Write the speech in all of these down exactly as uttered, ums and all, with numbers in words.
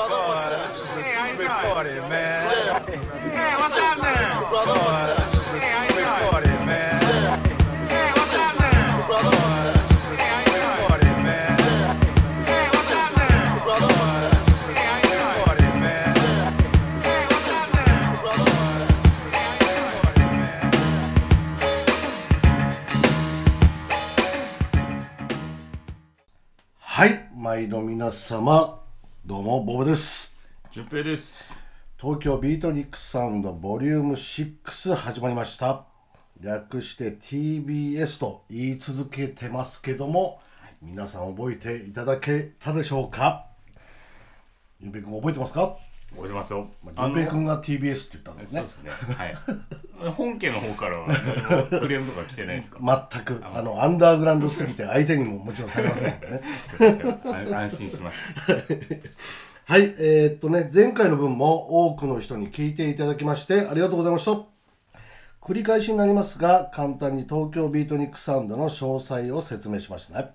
brother? What's that? Hey, how you doing? Recording, man. Hey, what's happening? Brother, what's that? Hey, how you doing? Recording, man. Hey, what's happening? Brother, what's that? Hey, how you doing? Recording, man. Hey, what's happening? Brother, what's that? Hey, how you doing? Recording, man. Hey, what's happening? Brother, what's that? Hey, how you doing? Recording, man. はい、毎度皆様。どうもボブです。順平です。東京ビートニックサウンドボリュームシックス始まりました。略して ティービーエス と言い続けてますけども、皆さん覚えていただけたでしょうか。順平君覚えてますか？覚えてますよ。まあ、順平君が ティービーエス って言ったんですね。そうですね。はい。本家の方からはクレームとか来てないですか？全くあのアンダーグラウンドすぎて相手にももちろんされませんのでね。安心します。はい、えー、っとね前回の分も多くの人に聞いていただきましてありがとうございました。繰り返しになりますが簡単に東京ビートニックサウンドの詳細を説明しましたね。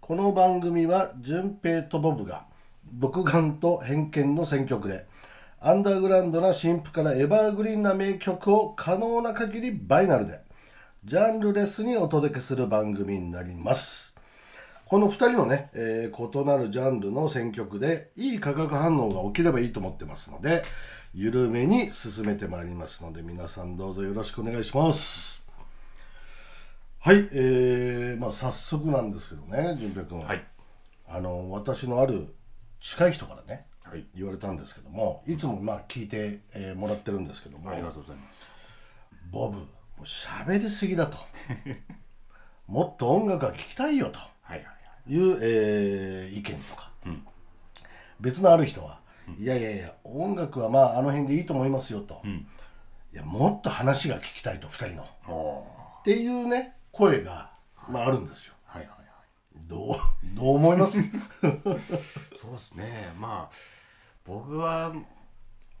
この番組は順平とボブが独眼と偏見の選曲でアンダーグラウンドな新譜からエバーグリーンな名曲を可能な限りバイナルでジャンルレスにお届けする番組になります。このふたりのね、えー、異なるジャンルの選曲でいい化学反応が起きればいいと思ってますので緩めに進めてまいりますので皆さんどうぞよろしくお願いします。はい、えーまあ、早速なんですけどね順平君、はい、あの私のある近い人からね、はい、言われたんですけどもいつもまあ聞いて、えー、もらってるんですけどもありがとうございます。ボブもう喋りすぎだともっと音楽は聴きたいよという、えー、意見とか、うん、別のある人は、うん、いやいやいや音楽はまああの辺でいいと思いますよと、うん、いやもっと話が聞きたいとふたりのっていうね声が、まあ、あるんですよ。はいはいはい。どう、どう思います？そうですね。まあ僕は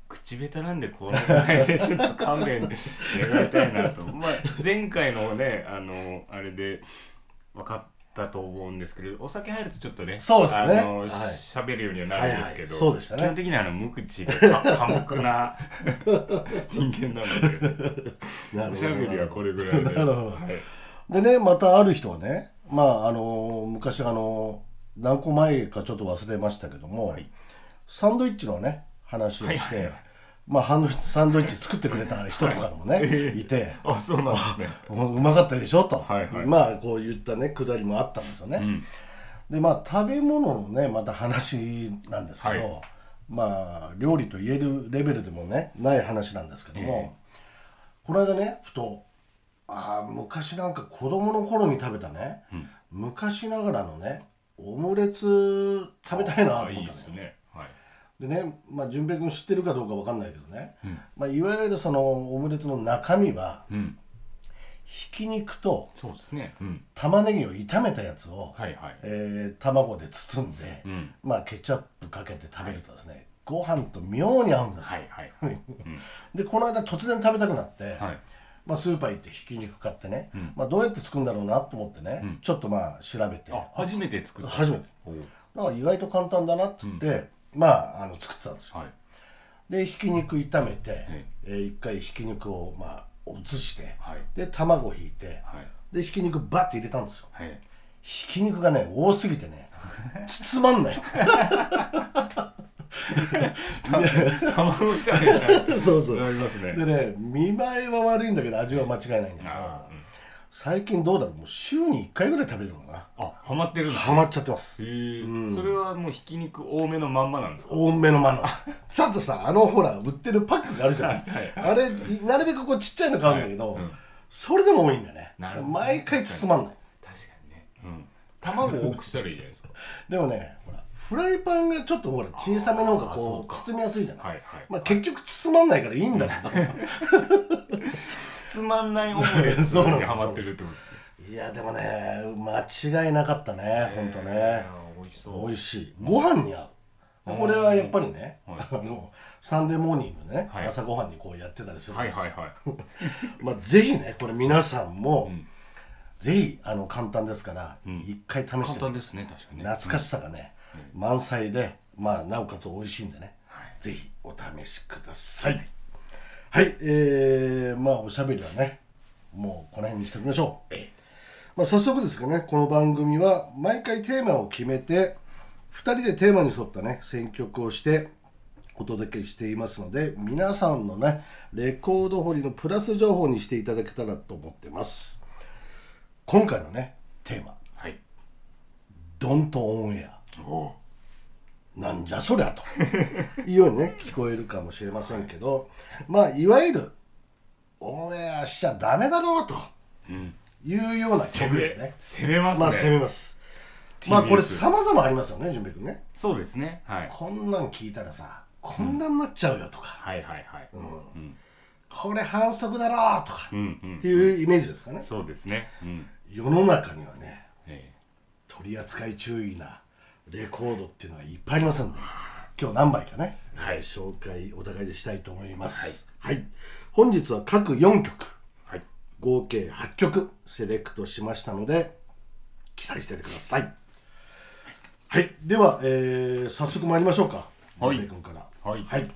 口下手なんでこのぐらいでちょっと勘弁願いたいなと。まあ前回のねあのあれで分かったと思うんですけど、お酒入るとちょっとね、そうですね。あの、はい、喋るようにはなるんですけど、はいはい、そうでしたね。基本的にはあの無口で寡黙な人間なので、おしゃべりはこれぐらいで。なるほど。はい、でねまたある人はね。まああのー、昔あのー、何個前かちょっと忘れましたけども、はい、サンドイッチのね話をして、はいはい、まあサンドイッチ作ってくれた人とかもね、はい、いてあそうなんですねうまかったでしょと、はいはい、まあこういったねくだりもあったんですよね、うん、でまあ食べ物のねまた話なんですけど、はい、まあ料理と言えるレベルでもねない話なんですけども、えー、この間ねふとあ昔なんか子供の頃に食べたね、うん、昔ながらのねオムレツ食べたいなと思ったのよ。いいですね、はい、でね、まあ、順平君知ってるかどうか分かんないけどね、うんまあ、いわゆるそのオムレツの中身は、うん、ひき肉とそうですね、うん、玉ねぎを炒めたやつを、はいはいえー、卵で包んで、うんまあ、ケチャップかけて食べるとですね、はい、ご飯と妙に合うんですよ、はいはいはいうん、でこの間突然食べたくなって、はいまあ、スーパー行ってひき肉買ってね、うんまあ、どうやって作るんだろうなと思ってね、うん、ちょっとまあ調べて初めて作った初めてだから意外と簡単だなって言って、うん、まああの作ってたんですよ、はい、でひき肉炒めて、うんえー、一回ひき肉をまあ移して、はい、で卵をひいて、はい、でひき肉バッて入れたんですよ、はい、ひき肉がね多すぎてね包まんない卵炒めみたいなそうそうなりますね。でね見栄えは悪いんだけど味は間違いないんだけど、うん、最近どうだろうもう週にいっかいぐらい食べるのかなあハマってるんですねハマっちゃってます、うん、それはもうひき肉多めのまんまなんですか多めのまんまちゃんとさあのほら売ってるパックがあるじゃない、はいはい、あれなるべくこうちっちゃいの買うんだけど、はいうん、それでも多いんだよね毎回つまんない確かにね、うん、卵多くしたらいいじゃないですかでもねほらフライパンがちょっとほら小さめの方がこう包みやすいじゃない、はいはいまあ、結局包まんないからいいんだけど包まんないオムレツにハマってるってことですいやでもね間違いなかったねほんとね美味しそう美味しいご飯に合う、うん、これはやっぱりね、うんはい、あのサンデーモーニングね、はい、朝ごはんにこうやってたりするんですよ、はいはいはいまあ、ぜひねこれ皆さんも、うんぜひあの簡単ですから一、うん、回試してみて、ね、懐かしさがね、うん、満載でまあなおかつ美味しいんでね、はい、ぜひお試しください。はい、えー、まあおしゃべりはねもうこの辺にしておきましょう。ええ、まあ、早速ですけどね、この番組は毎回テーマを決めてふたりでテーマに沿ったね選曲をしてお届けしていますので、皆さんのねレコード掘りのプラス情報にしていただけたらと思ってます。今回のねテーマ、はい、Don't Own Air なんじゃそりゃというようにね聞こえるかもしれませんけど、はい、まあいわゆるオンエアしちゃダメだろうというような曲ですね。攻めますね。まあ攻めます。まあこれ様々ありますよね、純平君ね。そうですね。はい。こんなん聞いたらさ、こんなんなっちゃうよとか。はいはいはい。うん。これ反則だろうとかっていうイメージですかね。そうですね。世の中にはね、取り扱い注意なレコードっていうのがいっぱいありますんで、今日何枚かね、紹介お互いでしたいと思います。はい。本日は各よんきょく、はい、合計はっきょくセレクトしましたので期待しててください。はい、では、えー、早速参りましょうか。はい、君から、はいはい、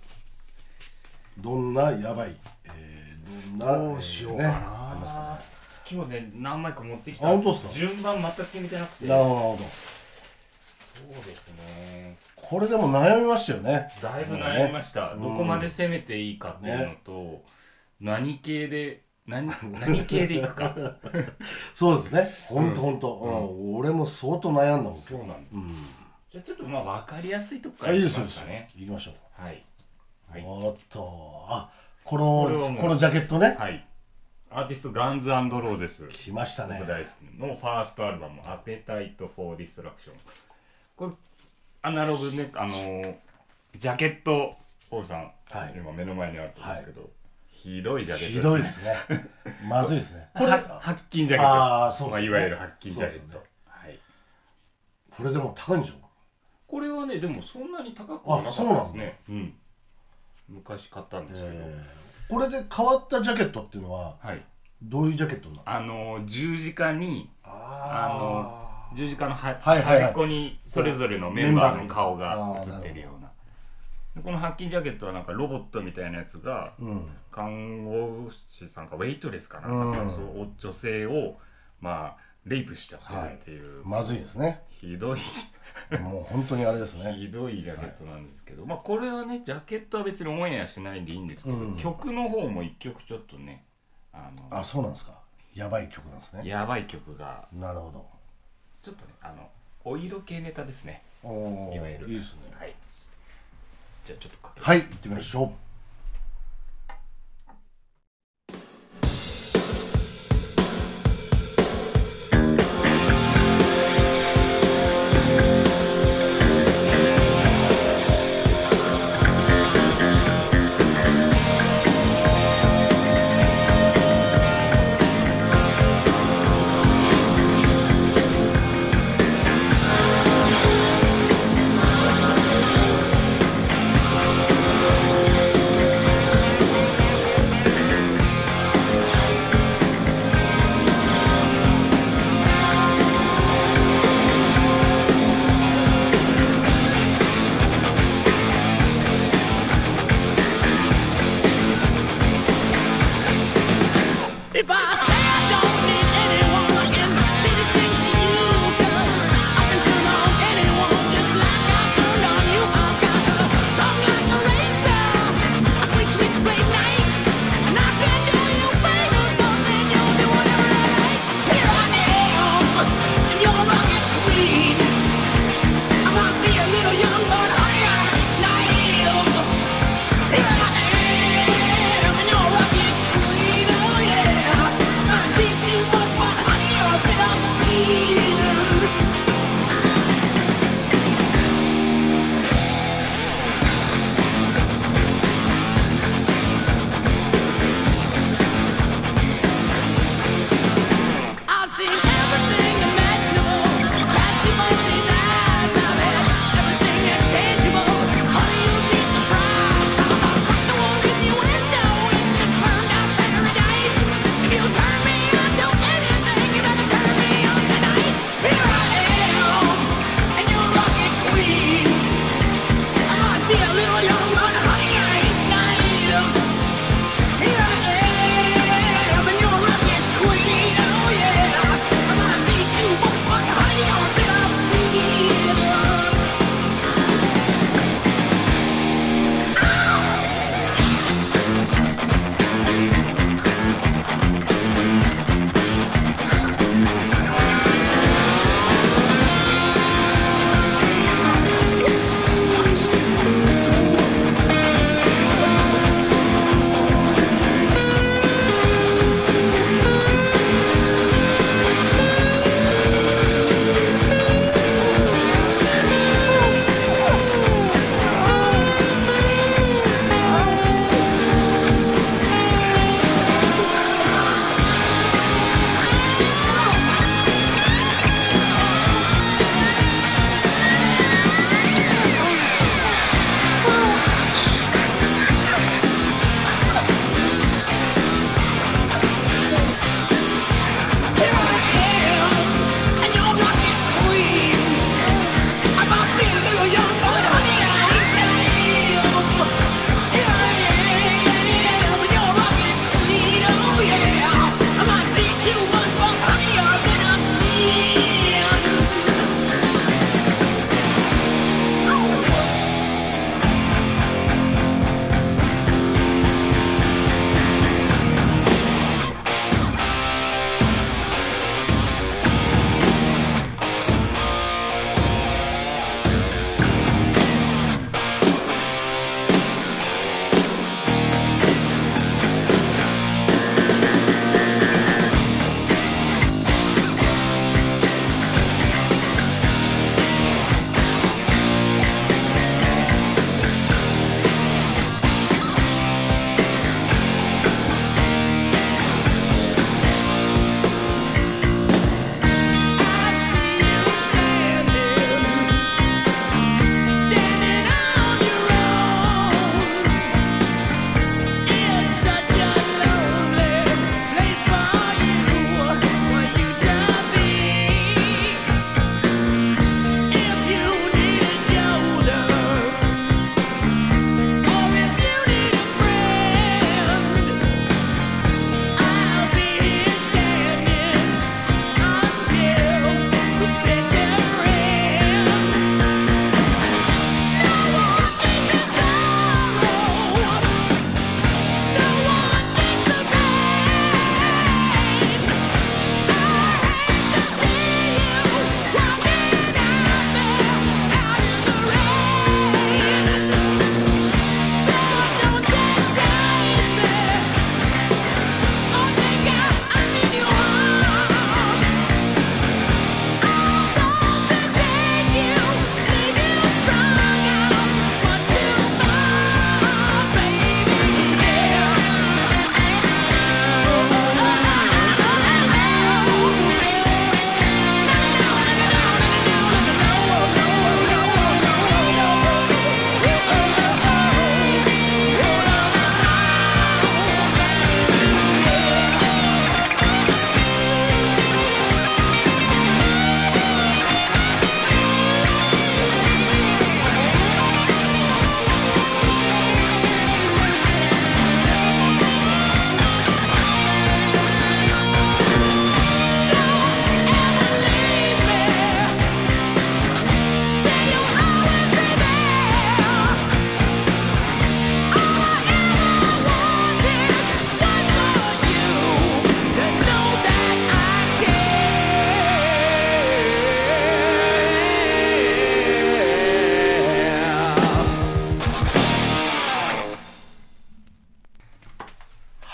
どんなやばい、えー、どんなどうしようかな、えーね、ありますかね。今日ね何枚か持ってきたんですけど順番全く決めてなくて。なるほど。そうですね。これでも悩みましたよね。だいぶ悩みました。ね、どこまで攻めていいかっていうのと。ね、何系で 何, 何系でいくかそうですね、ほんとほんと、うんうん、俺も相当悩んだもん。そうなんだ、うん、じゃあちょっとまあ分かりやすいとこからいきますかね。いきましょう。はい、はい、おっと、あ、この こ, このジャケットね、はい、アーティストガンズ&ローゼス来ましたね。のファーストアルバム「アペタイト・フォー・ディストラクション」。これアナログね、あのー、ジャケットポールさん、はい、今目の前にあると思うんですけど、はい、ひどいジャケットですね。ひどいですね。まずいですね。これ白金ジャケットです。ああ、そうですね。いわゆる白金ジャケット。はい。これでも高いんでしょ？これはね、でもそんなに高くはなかったですね。うん。昔買ったんですけど。これで変わったジャケットっていうのは、どういうジャケットなの？あの十字架に、あの十字架の端っこにそれぞれのメンバーの顔が映ってるような。この白金ジャケットはなんかロボットみたいなやつが、うん、看護師さんかウェイトレスかな、うん、なんかそう女性をまあレイプしちゃってるっていう、はい、まずいですね。ひどいもう本当にあれですねひどいジャケットなんですけど、はい、まあこれはねジャケットは別にオンエアしないんでいいんですけど、うん、曲の方もいっきょくちょっとね、あの、あ、そうなんですか。やばい曲なんですね。やばい曲が。なるほど。ちょっとね、あのお色系ネタですね。おいわゆるいいですね。はい、じゃあちょっとかけ、はい、行ってみましょう。はい、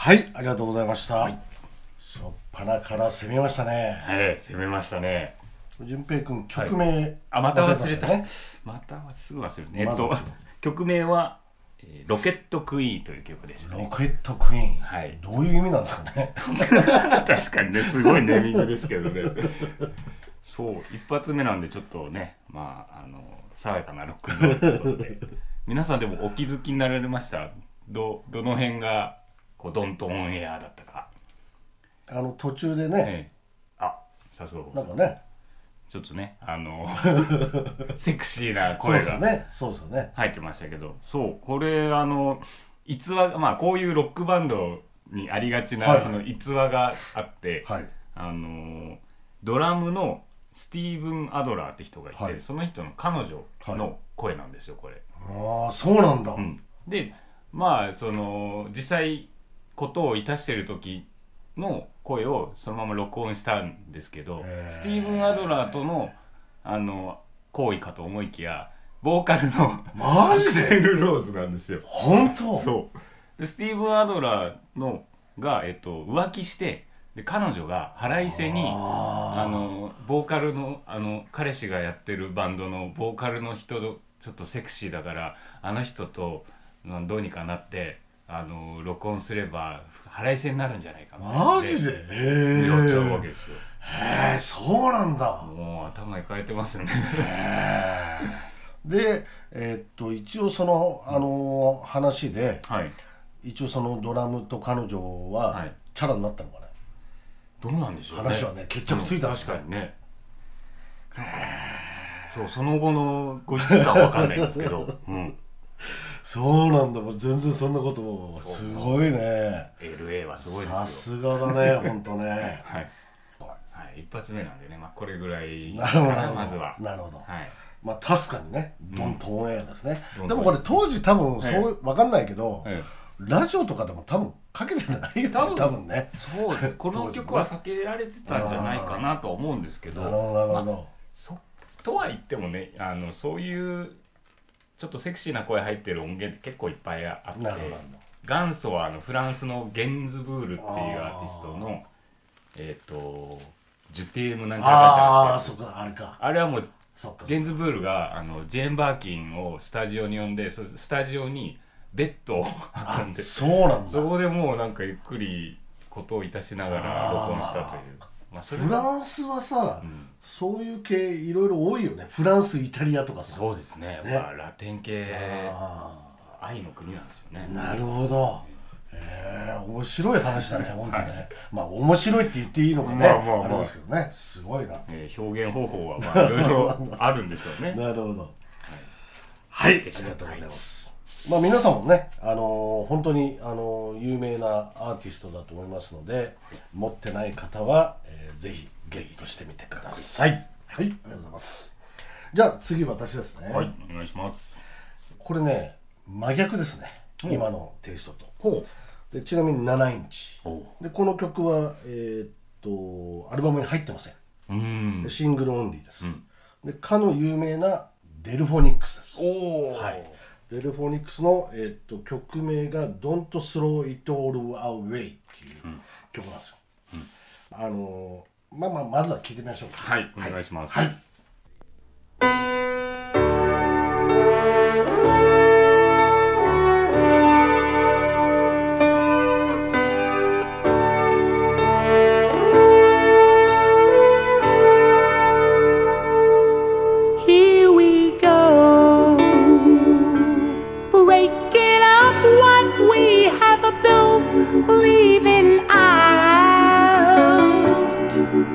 はい、ありがとうございました。はい、しょっぱなから攻めましたね。はい、攻めましたね。順平君、曲名、はい、あ、また忘れたね。またすぐ忘れるね。えっと、曲名は、えー、ロケットクイーンという曲でした、ね。ロケットクイーン。はい。どういう意味なんですかね。確かにね、すごいネーミングですけどね。そう、一発目なんでちょっとね、まああの爽やかなロックンロールということで、皆さんでもお気づきになられました。どどの辺がこうドントオンエアだったか。あの途中でね。えー、あ、さすが。なんかね。ちょっとね、あのセクシーな声が入ってましたけど、そうこれあの逸話、まあこういうロックバンドにありがちなその逸話があって、はい、あのドラムのスティーブン・アドラーって人がいて、はい、その人の彼女の声なんですよこれ。ああそうなんだ。うん、でまあその実際ことをいたしてる時の声をそのまま録音したんですけど、スティーブン・アドラーとのあの行為かと思いきやボーカルのマジでアクセル・ローズなんですよ。本当？そうでスティーブン・アドラーのが、えっと、浮気してで彼女が腹いせにあのボーカルのあの彼氏がやってるバンドのボーカルの人ちょっとセクシーだからあの人とどうにかなって。あの録音すれば腹いせになるんじゃないかなマジで言っちゃうわけですよ。へえそうなんだ。もう頭いかれてますね。でえっと一応そのあの話で、一応そのドラムと彼女はチャラになったのかね。どうなんでしょうね。話はね決着ついた。確かにね。そうその後の後日談はわかんないですけど。うん。そうなんだ、もう全然そんなこともすごいね。 エルエー はすごいですよ。さすがだね、ほんとね。はい、はい、一発目なんでね、まあ、これぐらいかな、まずは。なるほど、はい、まあ確かにね、ドンとオンエアですね。でもこれ当時多分そう分かんないけど、ラジオとかでも多分かけてないよね、多分ね。そう、この曲は避けられてたんじゃないかなと思うんですけど。なるほどなるほど。とは言ってもね、あのそういうちょっとセクシーな声入ってる音源って結構いっぱいあって、元祖はあのフランスのゲンズブールっていうアーティストのえっとジュティームなんちゃらちゃらって、あれか、あれはもうゲンズブールがあのジェーン・バーキンをスタジオに呼んで、スタジオにベッドを運んで、そうなんだ、そこでもうなんかゆっくりことをいたしながら録音したという。フランスはさ、そういう系いろいろ多いよね。フランス、イタリアとかさ。そうですね、やっぱラテン系愛の国なんですよね。なるほど。ええ、面白い話だね、本当ね。まあ面白いって言っていいのかね、あれですけどね。すごいな。表現方法はまあいろいろあるんでしょうね。なるほど。はい、ありがとうございます。まあ皆さんもね、あの本当にあの有名なアーティストだと思いますので、持ってない方はぜひゲットしてみてください。はい、ありがとうございます。じゃあ次私ですね。はい、お願いします。これね、真逆ですね。今のテイストと。ほう。でちなみにななインチ。でこの曲はえっとアルバムに入ってません。うん。シングルオンリーです。でかの有名なデルフォニックスです。おお。はい。デルフォニックスのえっと曲名が Don't Throw It All Away っていう曲なんですよ。うん。あのー、まあまあまずは聴いてみましょうか。はい、はい、お願いします。はい、Thank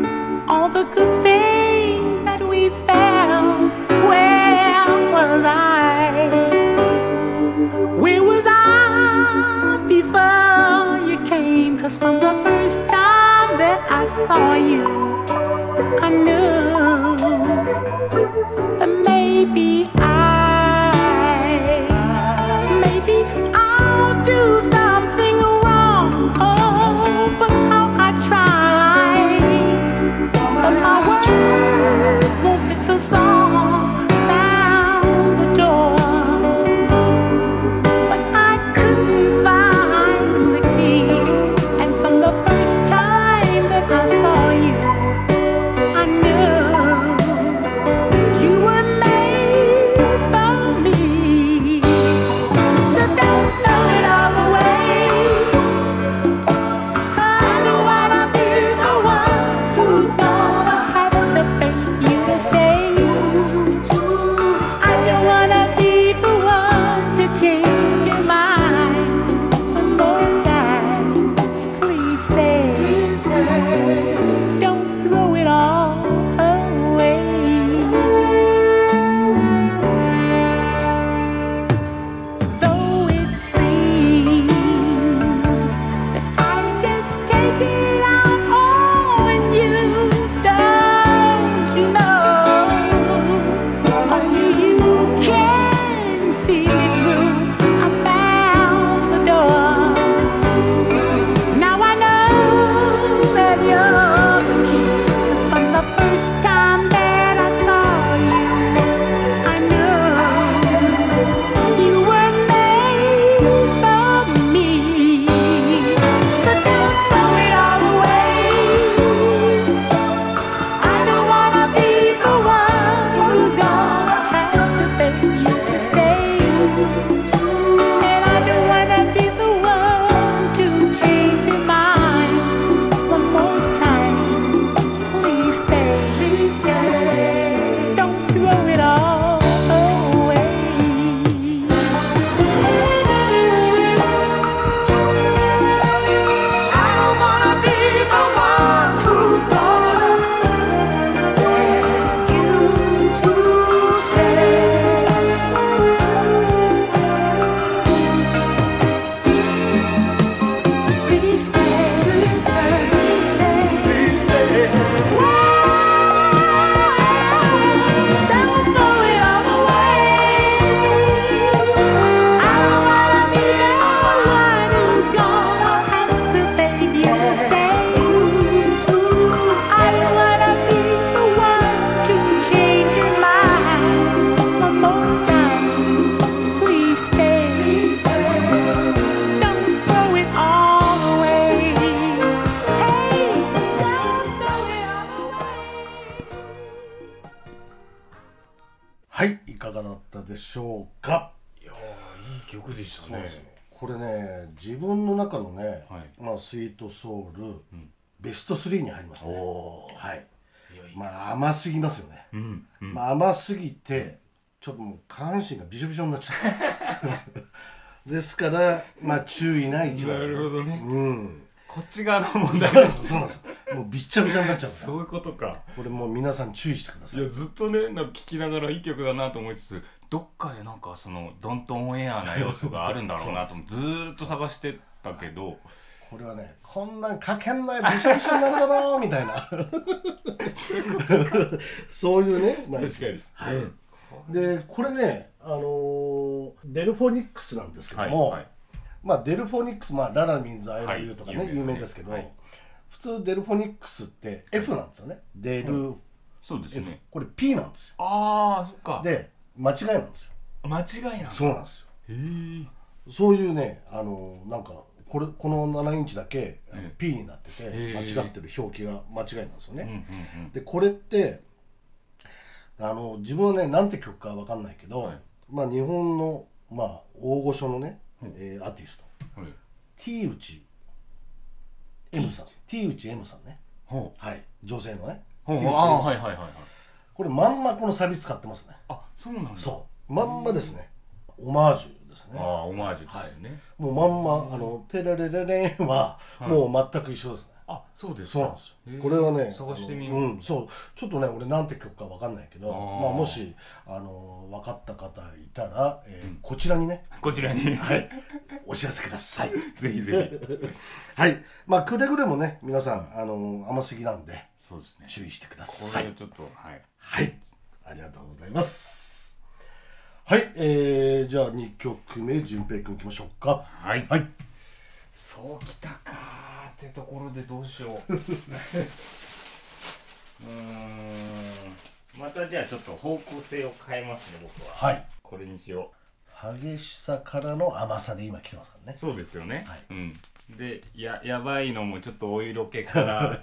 you. だったでしょうか。いやー、いい曲でしたね。これね、自分の中のね、はい、まあスイートソウル、うん、ベストスリーに入りましたね。はい。まあ甘すぎますよね。うんうん、まあ甘すぎてちょっともう下半身がびしょびしょになっちゃう。ですからまあ注意ない一番。なるほどね。うん。こっち側の問題です。そうなんです。もうびっちゃびちゃになっちゃう。そういうことか。これもう皆さん注意してください。いやずっとね、なんか聞きながらいい曲だなと思いつつ、どっかでなんかそのドントオンエアな要素があるんだろうなとずーっと探してたけど。これはね、こんなんかけんない、びしょびしょになるだろうみたいなそういうね、まあ、確かにです、はいうん、で、これね、あのー、デルフォニックスなんですけども、はいはい、まあデルフォニックス、まあ、ララミンズ・アイ・ラブ・ユーとかね、はい、有名ですけど、はい、普通デルフォニックスって エフ なんですよね、はい、デル、うん、そうですね、これ ピー なんですよ。ああ、そっか。で、間違いなんですよ。間違いなんです。そうなんですよ。へー。そういうね、あのー、なんかこれこのななインチだけ ピー になってて、間違ってる表記が間違いなんですよね。でこれってあの自分はね何て曲か分かんないけど、はい、まあ日本の、まあ、大御所のね、はいえー、アーティスト、はい、T 内 M さん T 内 M さんね、はい、女性のね、はいはいはいはい、これまんまこのサビ使ってますね。あ、そうなんだ。そうまんまですね。オマージュですね。あ、オマージュですよね、はい、もうまんま、うん、あのテレレレレンはもう全く一緒ですね、はい、あ、そうですか。そうなんですよ。これはね探してみよう、うん、そうちょっとね俺なんて曲か分かんないけど、あ、まあ、もしあの分かった方いたら、えーうん、こちらにねこちらに、はい、お知らせくださいぜひぜひはい、まあ、くれぐれもね皆さんあの甘すぎなんで、そうですね、注意してください。これちょっとはい、はい、ありがとうございます。はい、えー、じゃあにきょくめ、純平くんいきましょうか。はい、はい、そうきたかーってところでどうしよううーん、またじゃあちょっと方向性を変えますね、僕は。はい、これにしよう。激しさからの甘さで今来てますからね。そうですよね、はい、うん、で、や、やばいのもちょっとお色気から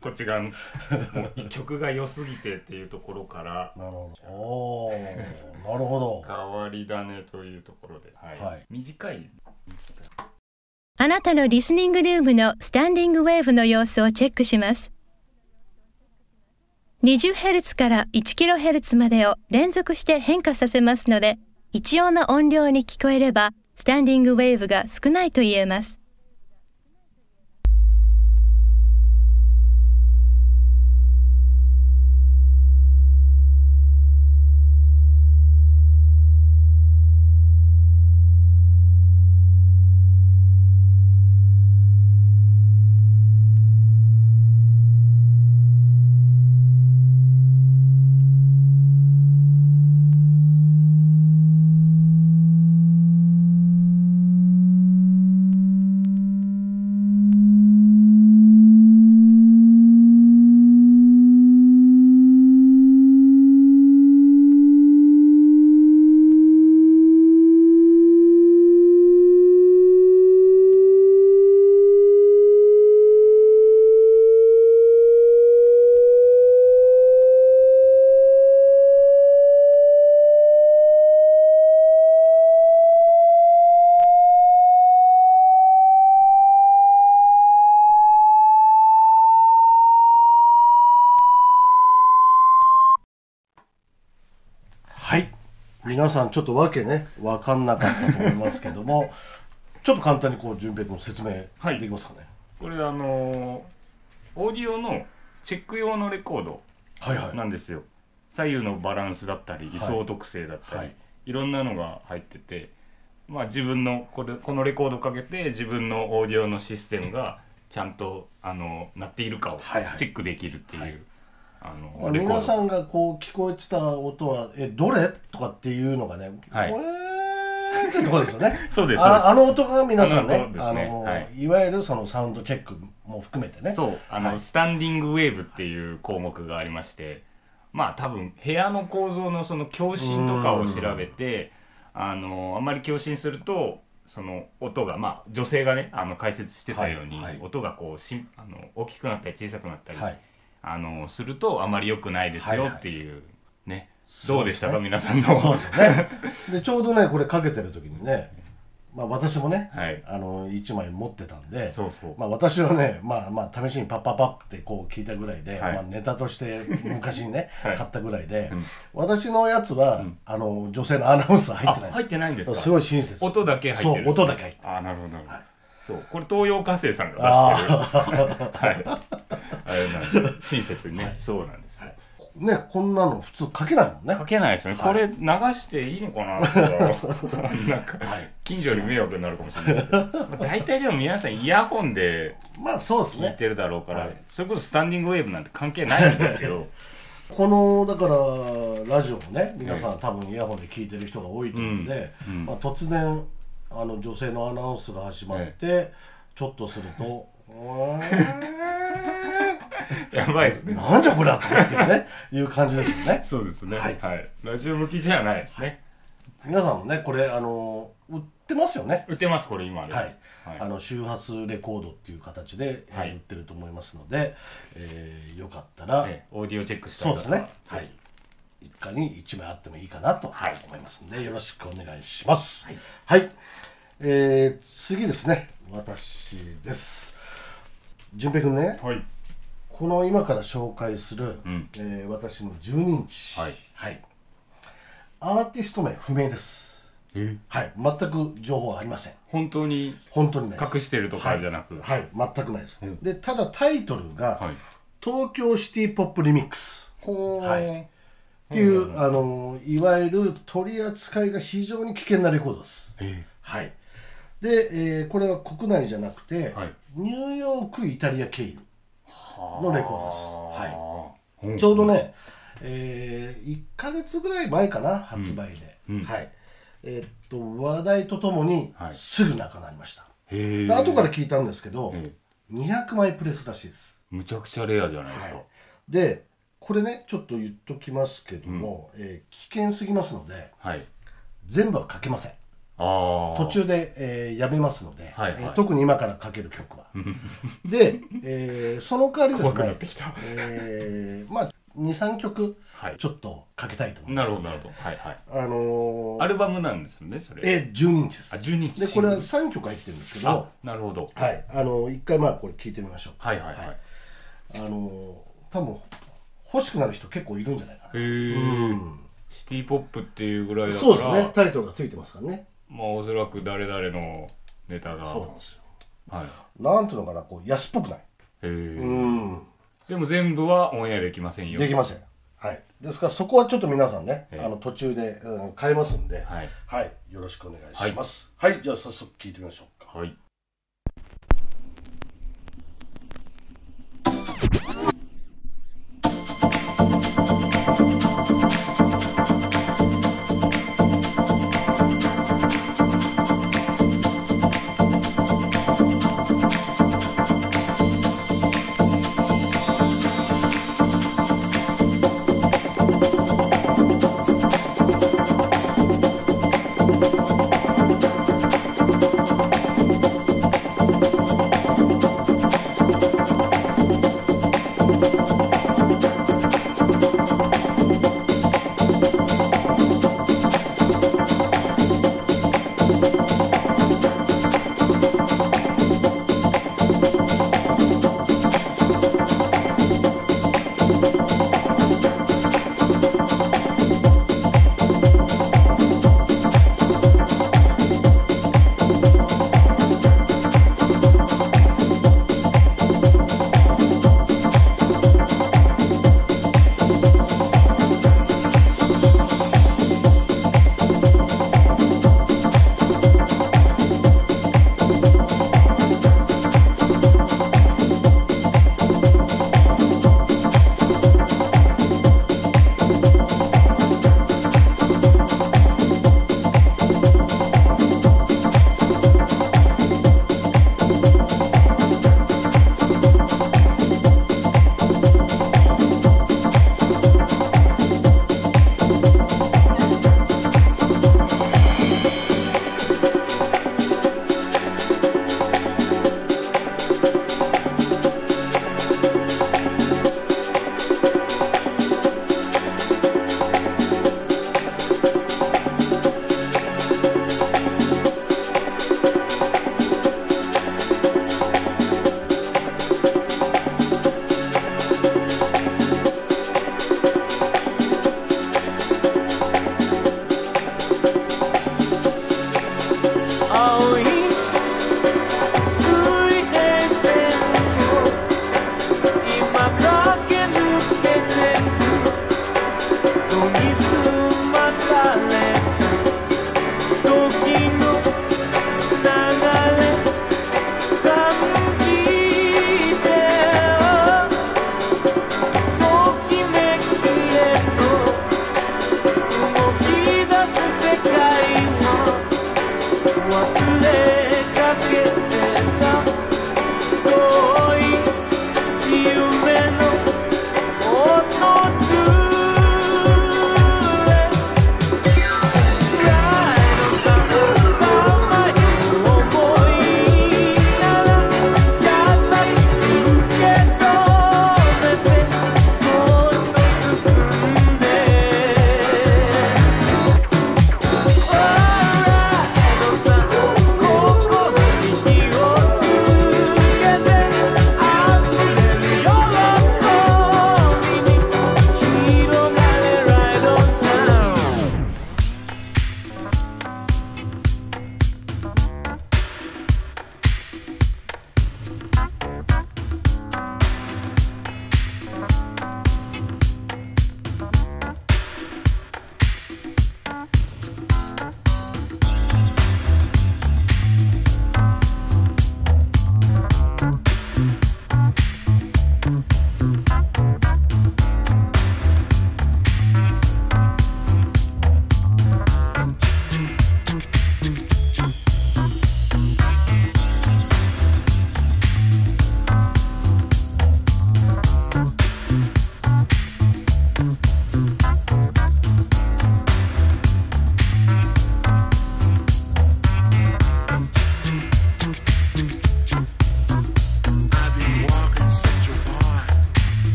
こっちがもう曲が良すぎてっていうところからなるほど。おー、なるほど。変わり種というところで、はいはい、短い。あなたのリスニングルームのスタンディングウェーブの様子をチェックします。 にじゅうヘルツ から いちキロヘルツ までを連続して変化させますので、一応の音量に聞こえればスタンディングウェーブが少ないと言えます。皆さんちょっとわけね分かんなかったと思いますけどもちょっと簡単にこう順平君の説明できますかね、はい、これあのー、オーディオのチェック用のレコードなんですよ、はいはい、左右のバランスだったり位相特性だったり、はいはい、いろんなのが入ってて、まあ自分のこれこのレコードかけて自分のオーディオのシステムがちゃんとあの鳴っているかをチェックできるっていう、はいはいはい、あのまあ、皆さんがこう聞こえてた音はえどれとかっていうのがね、はい、えーってとこですよねそうですそうです。 あ, あの音が皆さん ね, あのねあの、はい、いわゆるそのサウンドチェックも含めてね、そうあの、はい、スタンディングウェーブっていう項目がありまして、まあ多分部屋の構造のその共振とかを調べて、あのあまり共振するとその音が、まあ女性がねあの解説してたように、はいはい、音がこうしあの大きくなったり小さくなったり、はいあのするとあまり良くないですよっていうね、どうでしたか、ね、皆さんのそうですねでちょうどねこれかけてる時にね、まあ、私もね、はい、あのいちまい持ってたんで、そうそう、まあ、私はね、まあまあ、試しにパッパッパッってこう聞いたぐらいで、はい、まあ、ネタとして昔にね、はい、買ったぐらいで、うん、私のやつは、うん、あの女性のアナウンサー入ってないです。入ってないんですか。すごい親切。音だけ入ってる。そう、音だけ入ってる。あ、なるほどなるほど、はい、そうこれ東洋火星さんが出してるはいあれなんです、親切にね、はい、そうなんです、はいね、こんなの普通書けないもんね。書けないですよね、はい、これ流していいのかなとかなんか近所に迷惑になるかもしれないけど、まあ、大体でも皆さんイヤホンで聞いてるだろうから、まあ そ, う、ね、それこそスタンディングウェーブなんて関係ないんですけどこのだからラジオをね、皆さん多分イヤホンで聞いてる人が多いと思うんで、うんうん、まあ、突然あの女性のアナウンスが始まって、ね、ちょっとするとやばいですね。なんじゃこれだってっていうね、いう感じですよね。そうですね。はい、はい。ラジオ向きじゃないですね。はい、皆さんもね、これあの売ってますよね。売ってますこれ今ね。はい。はい、あの周波数レコードっていう形で、はい、売ってると思いますので、えー、よかったら、ね、オーディオチェックしたい方。そうですね。はい。一家に一枚あってもいいかなと思いますので、はい、よろしくお願いします。はい。はい、えー、次ですね。私です。純平くんね。はい。この今から紹介する、うん、えー、私のじゅうににち、はいはい、アーティスト名不明です。え、はい、全く情報がありません。本当に本当にないです。隠してるとかじゃなく、はい、はい、全くないです、うん、でただタイトルが、はい、東京シティポップリミックス、はい、っていう、うん、あのいわゆる取り扱いが非常に危険なレコードです。え、はい、で、えー、これは国内じゃなくて、はい、ニューヨークイタリア経由のレコードです、はい、ちょうどね、えー、いっかげつぐらい前かな、発売で、うんうん、はい、えー、っと話題とともにすぐなくなりました、はい、で後から聞いたんですけどにひゃくまいプレスらしいです。むちゃくちゃレアじゃないですか、はい、でこれねちょっと言っときますけども、うん、えー、危険すぎますので、はい、全部はかけません。あ、途中で、えー、やめますので、はいはい、えー、特に今からかける曲はで、えー、その代わりですね、怖くなってきたえー、まあ に,さん 曲ちょっとかけたいと思います、ね、なるほどなるほど、はいはい、あのー、アルバムなんですよねそれ。えー、じゅうににちです。あ、じゅうににちでこれはさんきょく入ってるんですけど、あ、なるほど、はい、あのー、一回まあこれ聴いてみましょうか。はいはいはい、はい、あのー、多分欲しくなる人結構いるんじゃないかな。へえ、うん、シティポップっていうぐらいだから、そうですね、タイトルがついてますからね。まあおそらく誰々のネタが、そうなんですよ、はい、なんていうのかな、こう安っぽくない。へー、うん、でも全部はオンエアできませんよ。できません、はい、ですからそこはちょっと皆さんね、あの途中で、うん、変えますんで、はい、はい、よろしくお願いします。はい、はい、じゃあ早速聞いてみましょうか。はい、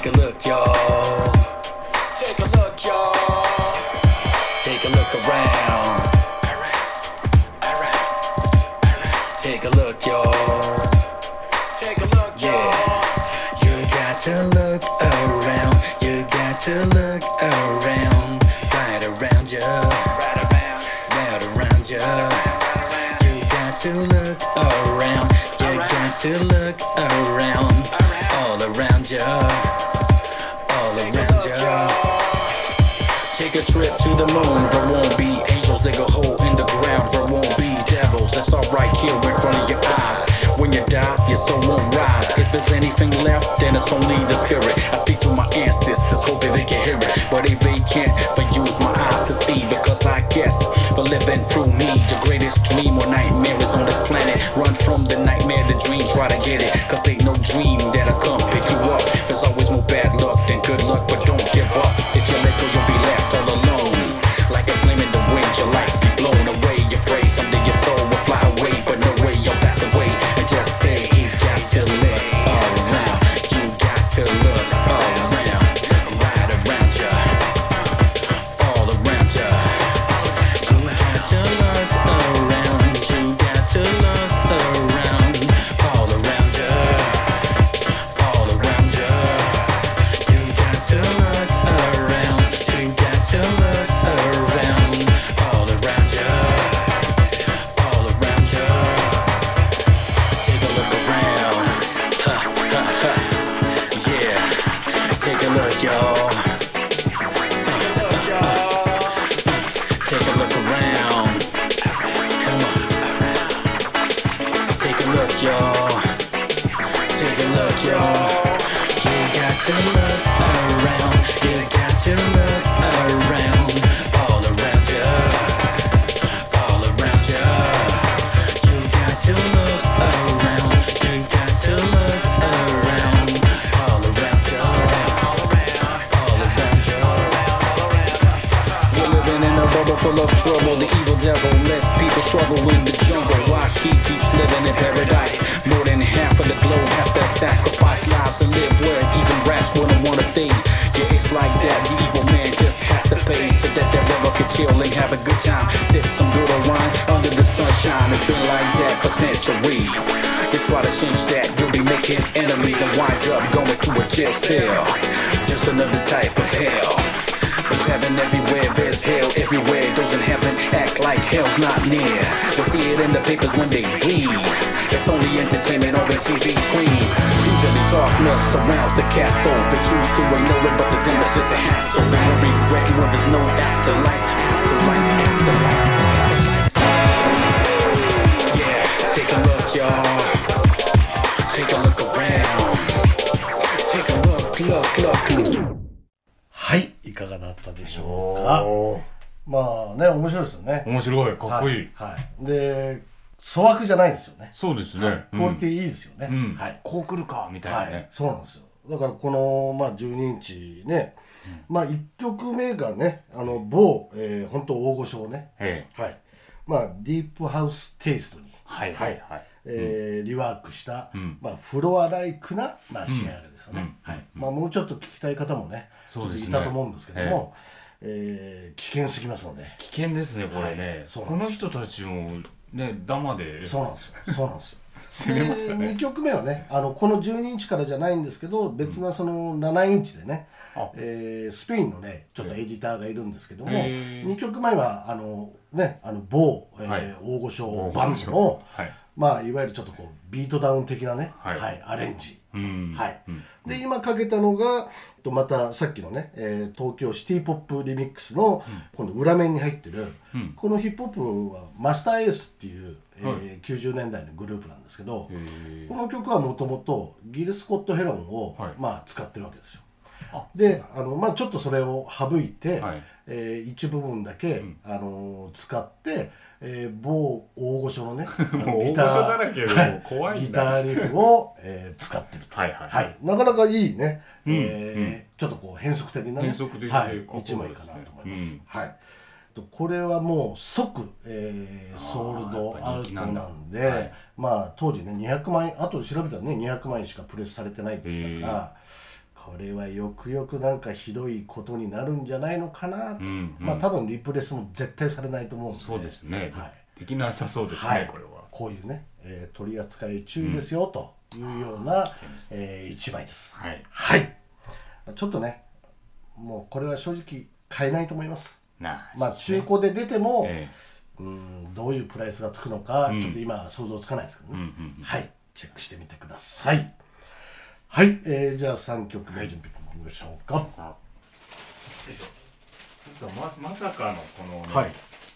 Take a look, y'all. Take a look, y'all. Take a look around. Around, around, around. Take a look, y'all. Take a look, yeah. You got to look around. You got to look around. Right around you. Right around. Right around you. Right around. You got to look around. You got to look around. All around you, all around you. Take a trip to the moon. There won't be angels, dig a hole in the ground. There won't be devils, that's all right here in front of your eyes. When you die, your soul won't rise. If there's anything left, then it's only the spirit. I speak to my ancestors, hoping they can hear it. But if they can't, but use my eyes to see. Because I guess, for living through me, the greatest dream or nightmare is on this planet. Run from the nightmare to dream, try to get it. Cause ain't no dream that'll come pick you up. There's always more bad luck than good luck, but don't give up. If you let go, you'll be left all alone. Like a flame in the wind, your life be blown away. You pray someday your soul will fly away, but no way you'll pass away. And just stay, you got to look around. You got to look around. Right around you. All around you. You got to look around. You got to look around. All around you. All around you. You got to look around. You got to look around. All around you. All around you. Take a look around. Ha, ha, ha. Yeah. Take a look, y'all. Take a look around. Come on. Take a look, y'all. Take a look, y'all. You got to look around. You got to look around. All around you. All around you. You got to look around. You got to look around. All around you. All around. All around you. All around. All around. We're living in a bubble full of trouble. The evil devil lets people struggle in the jungle. Why he keeps living in paradise? More than half of the globe have to sacrifice lives to live where even rats wouldn't want to stay. Yeah, it's like that. The evil man just has to pay so that that rebel can chill and have a good time. Sip some good old wine under the sunshine. It's been like that for centuries. You try to change that, you'll be making enemies and wind up going through a jail cell. Just another type of hell. There's heaven everywhere, there's hell everywhere. Those in heaven act like hell's not near. They'll see it in the papers when they read. It's only entertainment on the T V screen. Usually darkness surrounds the castle. They choose to ignore it, but the damage is just a hassle. They won't regret when there's no afterlife. Afterlife, afterlife. Yeah, take a look, y'all. Take a look around. Take a look, look, look, look. はい、いかがだったでしょうか。まあね、面白いですよね。面白い、かっこいい。はいはい、で、粗悪じゃないですよね。そうですね。はい、クオリティいいですよね。うん、はい、こう来るかみたいなね、はい。そうなんですよ。だからこのまあじゅうにインチね、うん、まあいっきょくめがね、あの某、えー、本当大御所をね、はい、まあディープハウステイストに、はいはいはい。はいえー、リワークした、うん、まあフロアライクなまあ仕上がりですよね。うん、はい。まあもうちょっと聞きたい方もね、そうですね、いたと思うんですけども、えーえー、危険すぎますので。危険ですねこれね。はい、この人たちもねダマで。そうなんですよ。そうなんですよ。攻めましたね。にきょくめはね、あのこのじゅうにインチからじゃないんですけど、別なそのななインチでね、うんえー、スペインのねちょっとエディターがいるんですけども、にきょくまえはあのねあの某、えーはい、大御所バンドの。はいまあ、いわゆるちょっとこうビートダウン的なね、はいはい、アレンジ、うんはいうん、で今かけたのがまたさっきのね、えー、東京シティポップリミックスの、うん、この裏面に入ってる、うん、このヒップホップはマスターエースっていう、はいえー、きゅうじゅうねんだいのグループなんですけど、この曲はもともとギル・スコット・ヘロンを、はいまあ、使ってるわけですよ。あであの、まあ、ちょっとそれを省いて、はいえー、一部分だけ、うんあのー、使ってえー、某大御所のねもう大御所だらけでも怖いんだ、はい、ギターリフを、えー、使ってるとはいはい、はい、なかなかいいね、うんえー、ちょっとこう変則的なねいちまいかなと思います、うん、はいこれはもう即、えー、ソールドアウトなんで、はい、まあ当時ねにひゃくまんえん後で調べたらねにひゃくまんえんしかプレスされてないって言ったから、これはよくよくなんかひどいことになるんじゃないのかなと、うんうん、まあ多分リプレスも絶対されないと思うんで、そうですね、はい、できなさそうですね、はい、これはこういうね、えー、取り扱い注意ですよ、うん、というような、ねえー、一枚です、はい、はい、ちょっとねもうこれは正直買えないと思いますな、まあ中古で出ても、えー、うんどういうプライスがつくのか、うん、ちょっと今想像つかないですけどね、うんうんうん、はい、チェックしてみてください。はい、えー、じゃあさんきょくめ準備いきましょうか。ま, まさかのこの、ね、はい、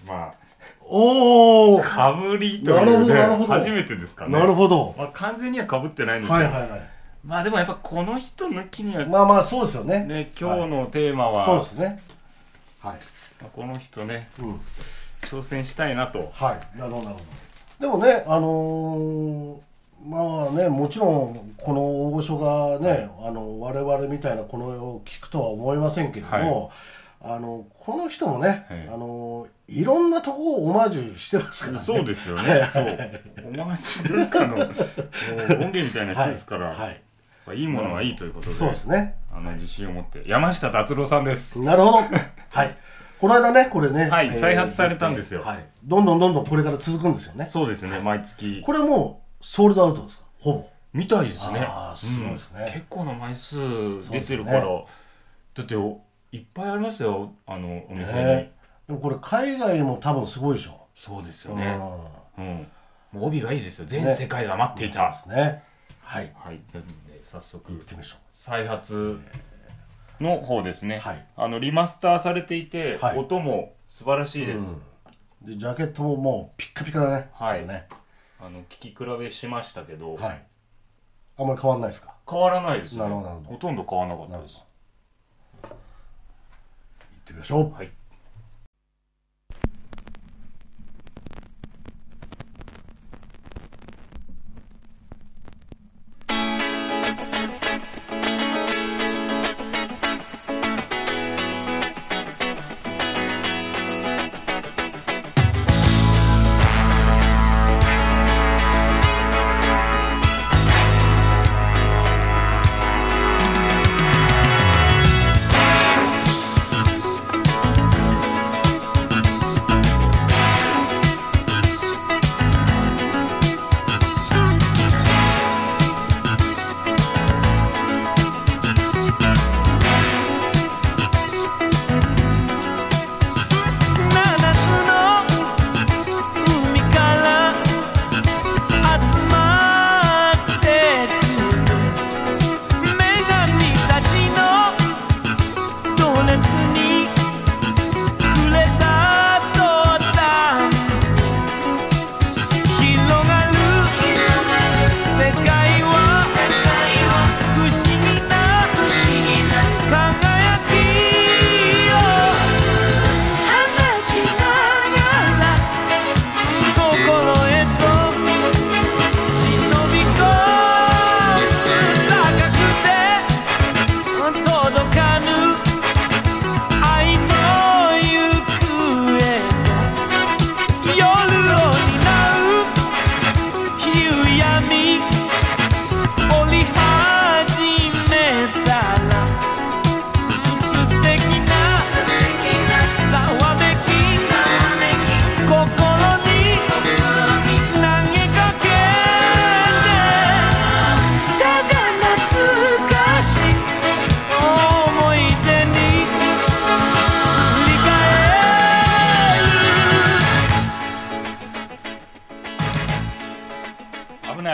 まあおーかぶりというね、初めてですかね。なるほど、まあ、完全にはかぶってないんですけど、はいはいはい、まあでもやっぱこの人抜きにはまあまあそうですよ ね, ね今日のテーマは、はい、そうですね、はい、まあ、この人ね、うん、挑戦したいなと、はい、なるほどなるほど。でもねあのーまあね、もちろんこの大御所がね、はい、あの我々みたいなこの世を聞くとは思いませんけれども、はい、あのこの人もね、はい、あのいろんなとこをオマージュしてますからね。そうですよね、はいはい、そうオマージュ文化の音源みたいな人ですから、はいはい、まあ、いいものはいいということで、うん、そうですね、あの自信を持って、はい、山下達郎さんです。なるほどはいこの間ね、これね、はい、えー、再発されたんですよ、はい、どんどんどんどんこれから続くんですよね。そうですね、はい、毎月これもソールドアウトですか、ほぼみたいですね。あ、すごいですね、うん、結構な枚数出てるから、ね、だっていっぱいありますよ、あのお店に、ね、でもこれ海外も多分すごいでしょ。そうですよね、うん、うん、もう帯がいいですよ、全世界が待っていた、ね、そうですね、はい、はい、なので早速行ってみましょう。再発の方ですね、はい、あのリマスターされていて、はい、音も素晴らしいです、うん、でジャケットももうピッカピカだね、はい、ね、あの聞き比べしましたけど、はい、あんまり変わらないですか。変わらないですね、なるほどなるほど、ほとんど変わらなかったです。行ってみましょう、はい、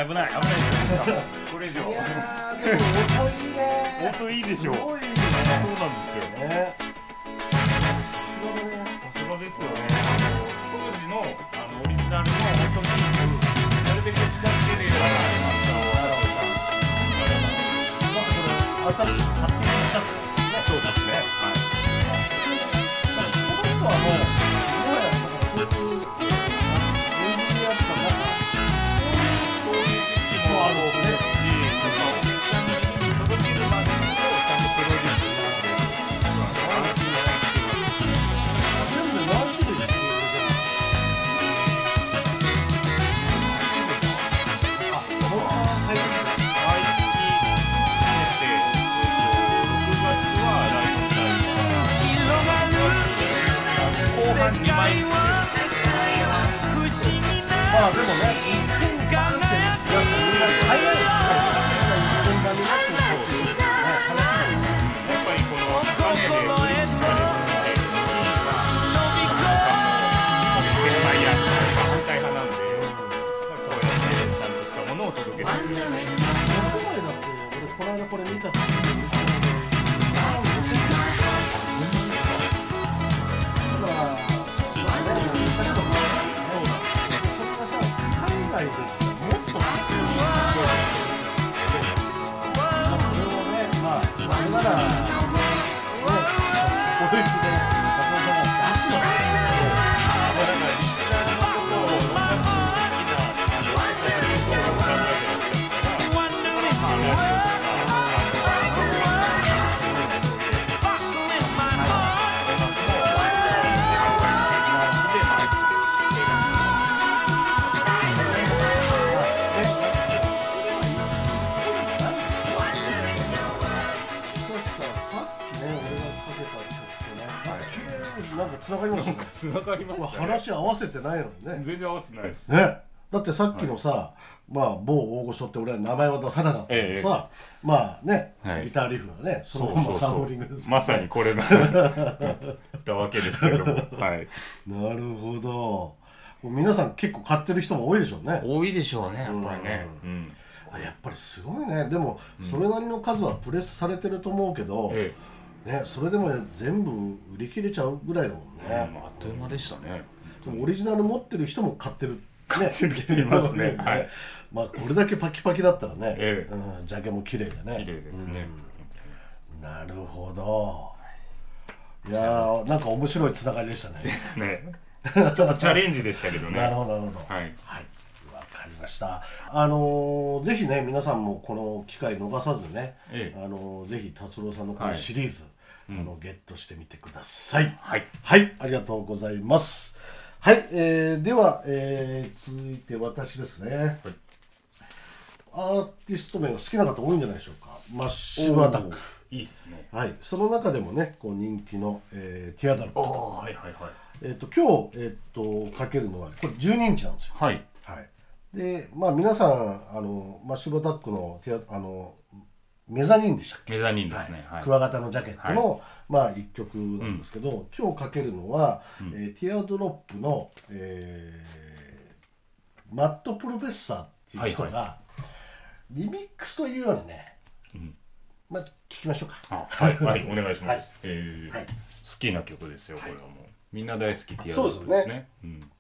危ない危ないこれ以上。いやーでも音いいね、音いいでしょ、すごいね、そうなんですよね、さすがだね、さすがですよね。当時のあのオリジナルの音になるべく近づけるようなアラオさん、なんかこれ新しく勝手にしたね。そうですね、はい、この人はもう毎月、えっと、さ、さっきね、俺がかけた曲とね、はい、綺麗になんか繋がりますね。繋がりましたね。話合わせてないのにね。全然合わせてないです。ね。だってさっきのさ、はい、まあ某大御所って俺は名前は出さなかったけどさ、ええ、まあね、はい、ギターリフがね、そのままサンプリングです、ね、そうそうそうまさにこれなったわけですけども、はい。なるほど。皆さん結構買ってる人も多いでしょうね。多いでしょうね、やっぱりね。うんうんあやっぱりすごいね。でもそれなりの数はプレスされてると思うけど、うんええね、それでも全部売り切れちゃうぐらいだもんね、うん、あっという間でしたね。でもオリジナル持ってる人も買ってる買ってる人いますねはい。まあこれだけパキパキだったらね、ええうん、ジャケも綺麗でね綺麗ですね、うん、なるほど。いやーなんか面白いつながりでしたねねちょっとチャレンジでしたけどねなるほどなるほどはい、はいましたあのー、ぜひね皆さんもこの機会逃さずね、ええあのー、ぜひ達郎さんのこのシリーズ、はい、あのゲットしてみてください。はい、はい、ありがとうございます。はい、えー、では、えー、続いて私ですね、はい、アーティスト名が好きな方多いんじゃないでしょうか。マッシブアタックいいですね、はい、その中でもねこう人気の、えー、ティアダルとか、はいはいはいえー、と今日、えー、とかけるのはこれじゅうにインチなんですよ。はい、はいでまあ、皆さんあのマッシュボタックのテアあのメザニンでしたっけ。メザニンですね、はいはい、クワガタのジャケットの、はいまあ、いっきょくなんですけど、うん、今日かけるのは、うんえー、ティアドロップの、えー、マット・プロフェッサーっていう人が、はいはい、リミックスというようなね、うん、まあ聞きましょうか。はい、はい、お願いします、はいえーはい、好きな曲ですよこれはもう、はい、みんな大好きティアドロップですね。そうですね、うん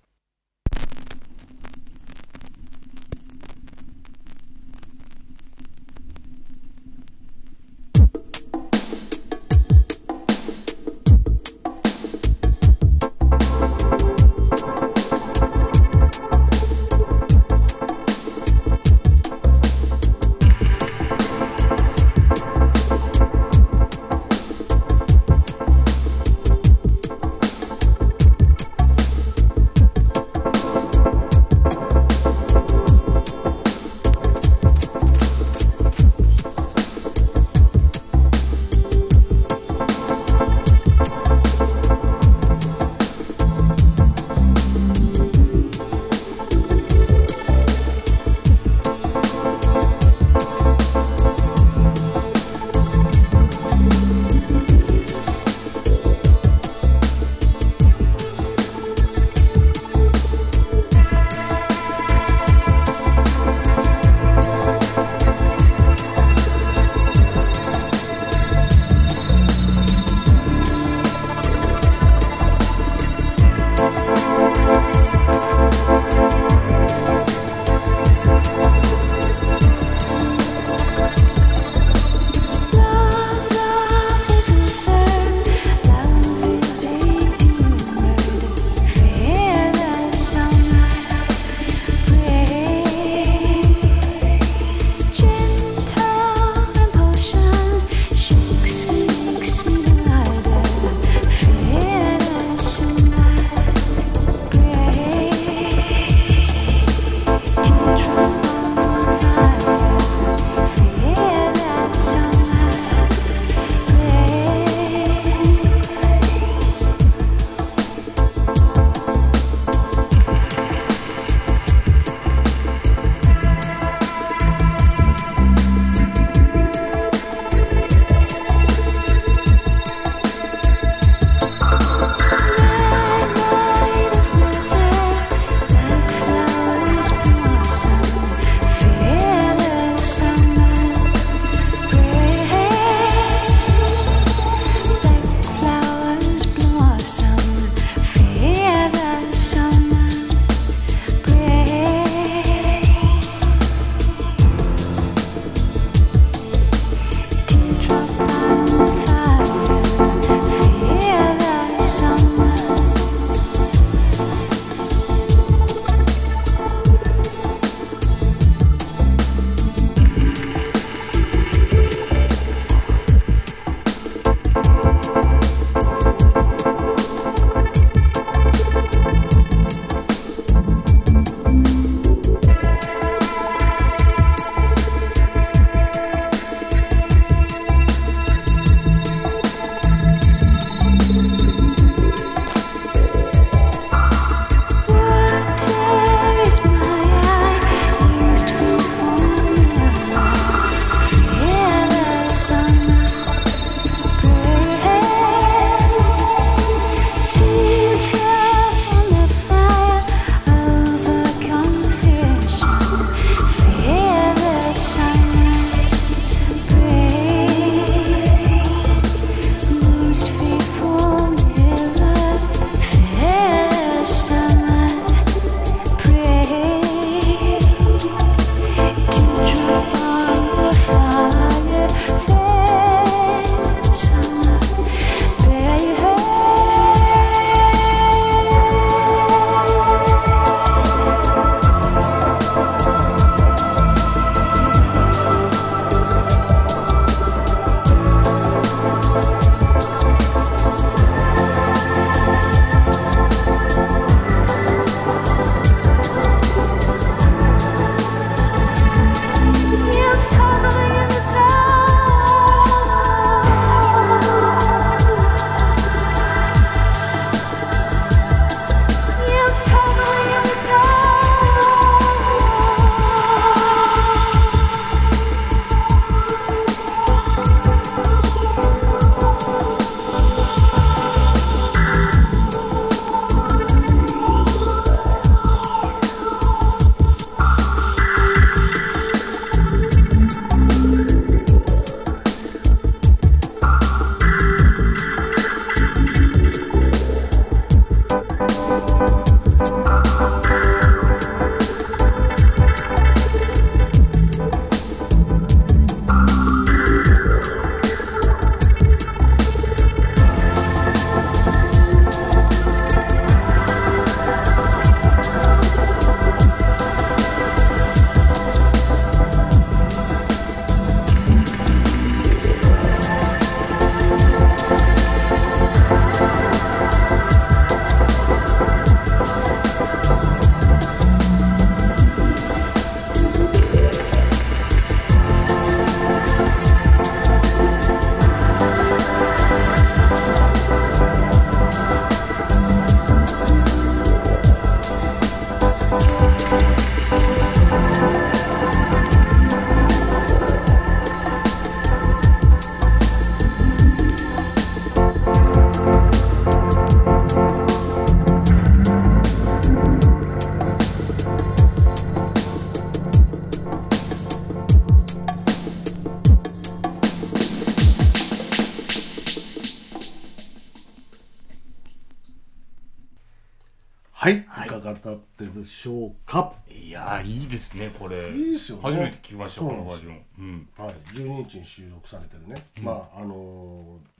はい、はい、いかがだったでしょうか。いやいいですね、これいいですよね、初めて聞きましたこのバージョン、うん、はい、じゅうににちに収録されてるね、うん、まああのー、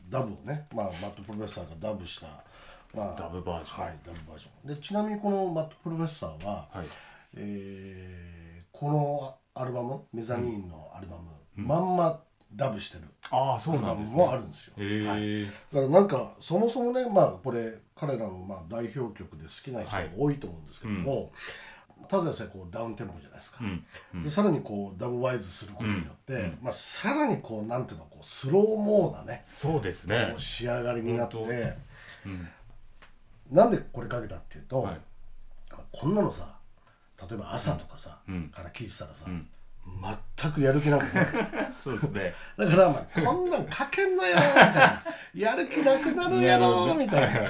ダブをね、まあ、マットプロフェッサーがダブした、まあ、ダブバージョン、はい、ダブバージョンで、ちなみにこのマットプロフェッサーは、はい、えー、このアルバムメザニーンのアルバム、うん、まんまダブしてるアルバムもあるんですよ。はい、だからなんかそもそもね、まあこれ彼らのまあ代表曲で好きな人も多いと思うんですけども、はい、うん、ただでさえこうダウンテンポじゃないですか、うんうん、でさらにこうダブワイズすることによって、うんうん、まあ、さらにこうなんていうのこうスローモーなね、そうですね、仕上がりになって、うん、なんでこれかけたっていうと、はい、こんなのさ例えば朝とかさ、うん、から聴いてたらさ、うん、全くやる気なくなるそうですねだから、まあ、こんなんかけんなよみたいなやる気なくなるやろみたいな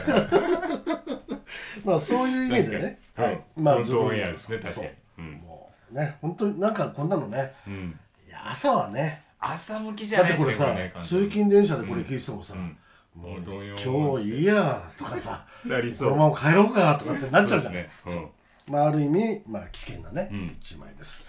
まあそういう意味でね、はい、まあ自分やですね、確かに、うん、もうね本当になんかこんなのね、うん、いや朝はね朝向きじゃないですね、だってこれさ、ね、通勤電車でこれ聞いててもさ、うんうん、もう今日いいやとかさなりそう、このまま帰ろうかとかってなっちゃうじゃん、ね、うん、そう、まあ、ある意味、まあ、危険なね、うん、いちまいです。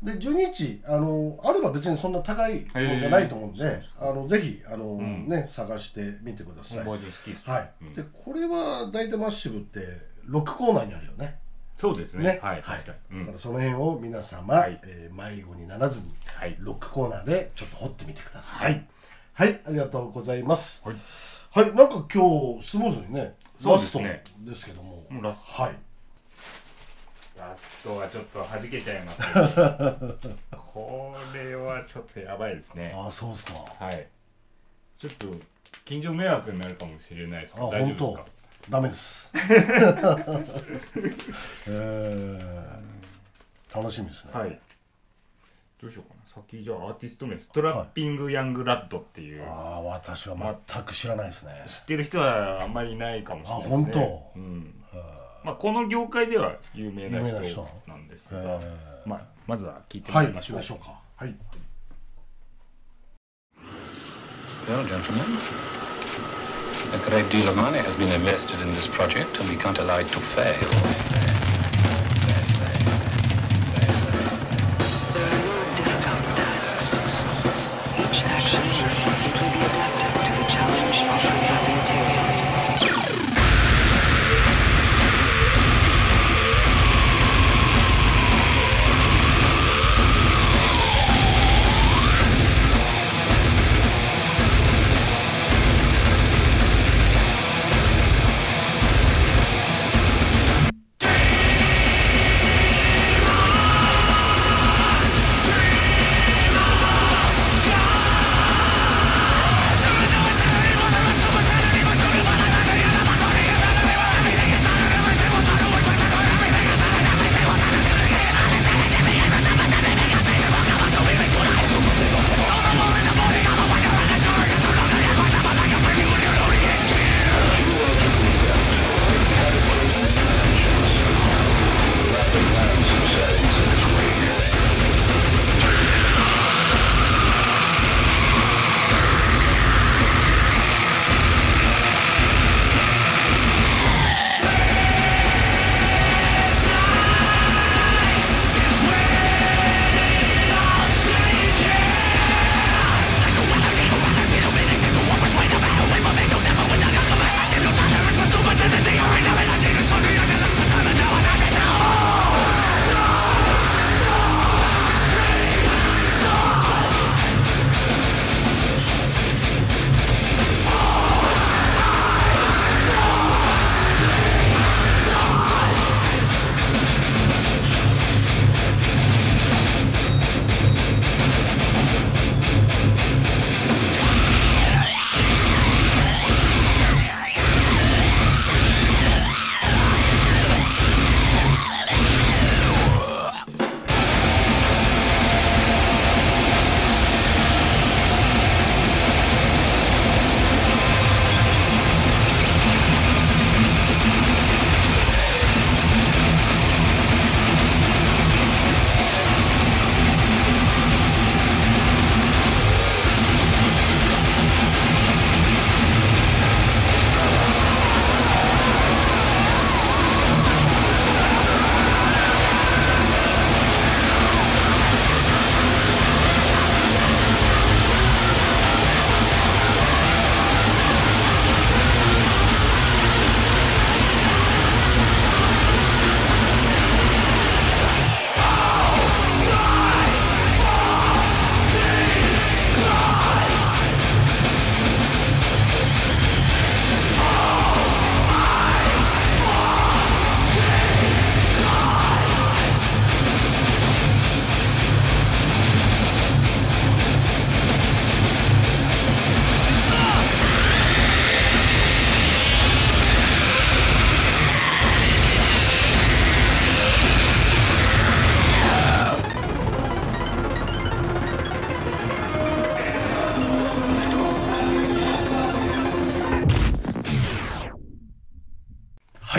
でじゅうにインチあのあれば別にそんな高いもんじゃないと思うんで、えー、あのぜひあの、うん、ね、探してみてください。はい、うん、でこれは大体マッシブってろくコーナーにあるよね。そうです ね, ね、はい、はい、確かに、うん、だからその辺を皆様、はい、えー、迷子にならずに、はい、ろくコーナーでちょっと掘ってみてください。はい、はい、ありがとうございます。はい、はい、なんか今日スムーズにね、ラストですけども、ね、はい、ラストはちょっと弾けちゃいますけどこれはちょっとやばいですね。ああ、そうですか。はい。ちょっと近所迷惑になるかもしれないですけど、大丈夫ですか？本当ダメです、えー、楽しみですね。はい。どうしようかな。先じゃあアーティスト名、ストラッピング・ヤング・ラッドっていう、はい、ああ、私は全く知らないですね。知ってる人はあんまりいないかもしれないですね。あ、本当。うん、まあ、この業界では有名な人なんですが、えー、まあ、まずは聞いてみましょう。はい、聞きましょうか。はい。Well, gentlemen, a great deal of money has been invested in this project, and we can't allow it to fail.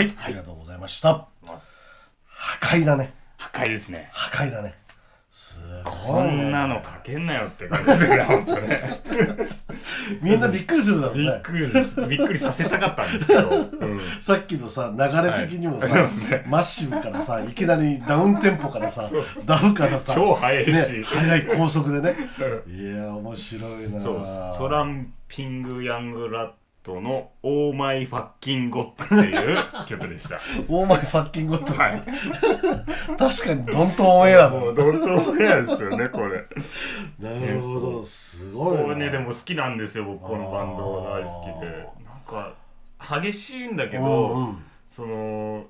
はい、はい、ありがとうございました。破壊だね。破壊ですね。破壊だね。すごい、ね、こんなのかけんなよって感じですよね。本当ねみんなびっくりするだろうね。びっくりです。びっくりさせたかったんですけど、うん、さっきのさ流れ的にもさ、はいね、マッシブからさいきなりダウンテンポからさダウからさ超速いし、ね、速い高速でねいや面白いな。そうトランピングヤングラットのオーマイファッキンゴっていう曲でしたオーマイファッキンゴって、はい、確かにドントオンエアだもうドントオンエアですよねこれ。なるほど、すごいね。これねでも好きなんですよ僕。このバンドが大好きで、なんか激しいんだけど、うんうん、その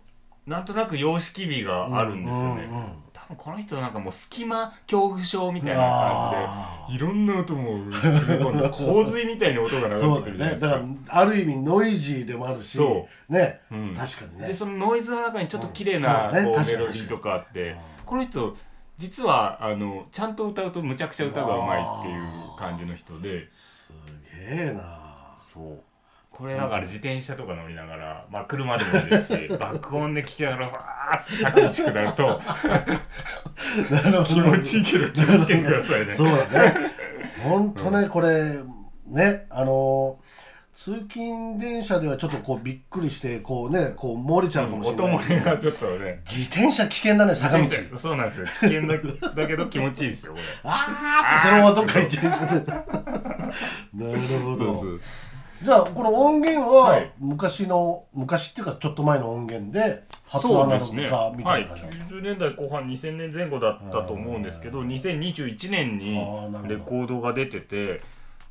なんとなく様式美があるんですよね、うんうんうん、多分この人なんかもう隙間恐怖症みたいな感じでいろんな音も詰め込んで洪水みたいに音が流れてくるじゃないですか。そうだね、だからある意味ノイジーでもあるしね、うん、確かにね。でそのノイズの中にちょっと綺麗な、うんね、こうメロディーとかあって、この人実はあのちゃんと歌うとむちゃくちゃ歌がうまいっていう感じの人で、すげえな。そうこれだから自転車とか乗りながら、まあ車でもいいですし爆音で聴きながらファーッて坂道下ると気持ちいいけど気をつけてくださいね。そうだねほんとね、これねあのー通勤電車ではちょっとこうびっくりしてこうねこう漏れちゃうかもしれない、うん、音漏れがちょっとね。自転車危険だね坂道。そうなんですよ、危険 だ, だけど気持ちいいですよこれあーってそのままどっか行っちゃうなるほど。じゃあこの音源は昔の、はい、昔っていうかちょっと前の音源で発案なのかみたいな感じ、ね、はい、きゅうじゅうねんだいこう半にせんねんぜんごだったと思うんですけど、にせんにじゅういちねんにレコードが出てて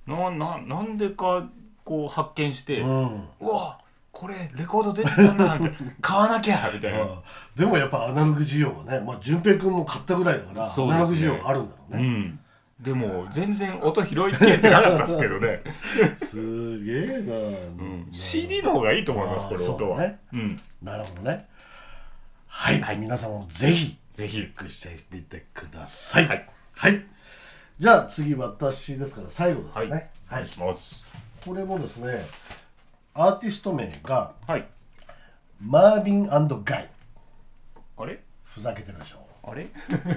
な, な, なんでかこう発見して、うん、うわこれレコード出てたんだみたいな買わなきゃみたいなでもやっぱアナログ需要はね、まあ、順平君も買ったぐらいだから、ね、アナログ需要あるんだろうね、うん、でも全然音拾いきれてなかったですけどねすげえな、うん、シーディー の方がいいと思いますこれ音は、ね、うん、なるほどね。はい、はい、皆さんもぜひぜひチェックしてみてください。はい、はい、じゃあ次私ですから最後ですね。はい、はい、お願いします。これもですね、アーティスト名が、はい、マービン&ガイ。あれ？ふざけてるでしょ。あれ？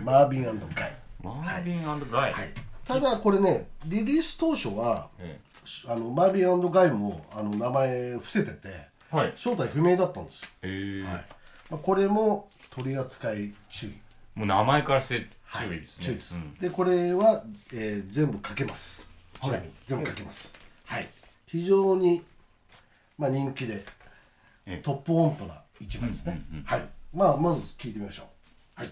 マービン&ガイ。マービン&ガイ。はい、ただこれね、リリース当初は、ええ、あのマービン&ガイもあの名前伏せてて、はい、正体不明だったんですよ。えーはい、まあ、これも取り扱い注意。もう名前からして注意ですね。はい、注意です、うん。で、これは、えー、全部かけます。ちなみに全部かけます。はい、非常に、まあ、人気でトップ音符な一枚ですね、うんうんうん、はい、まあまず聴いてみましょう。はい、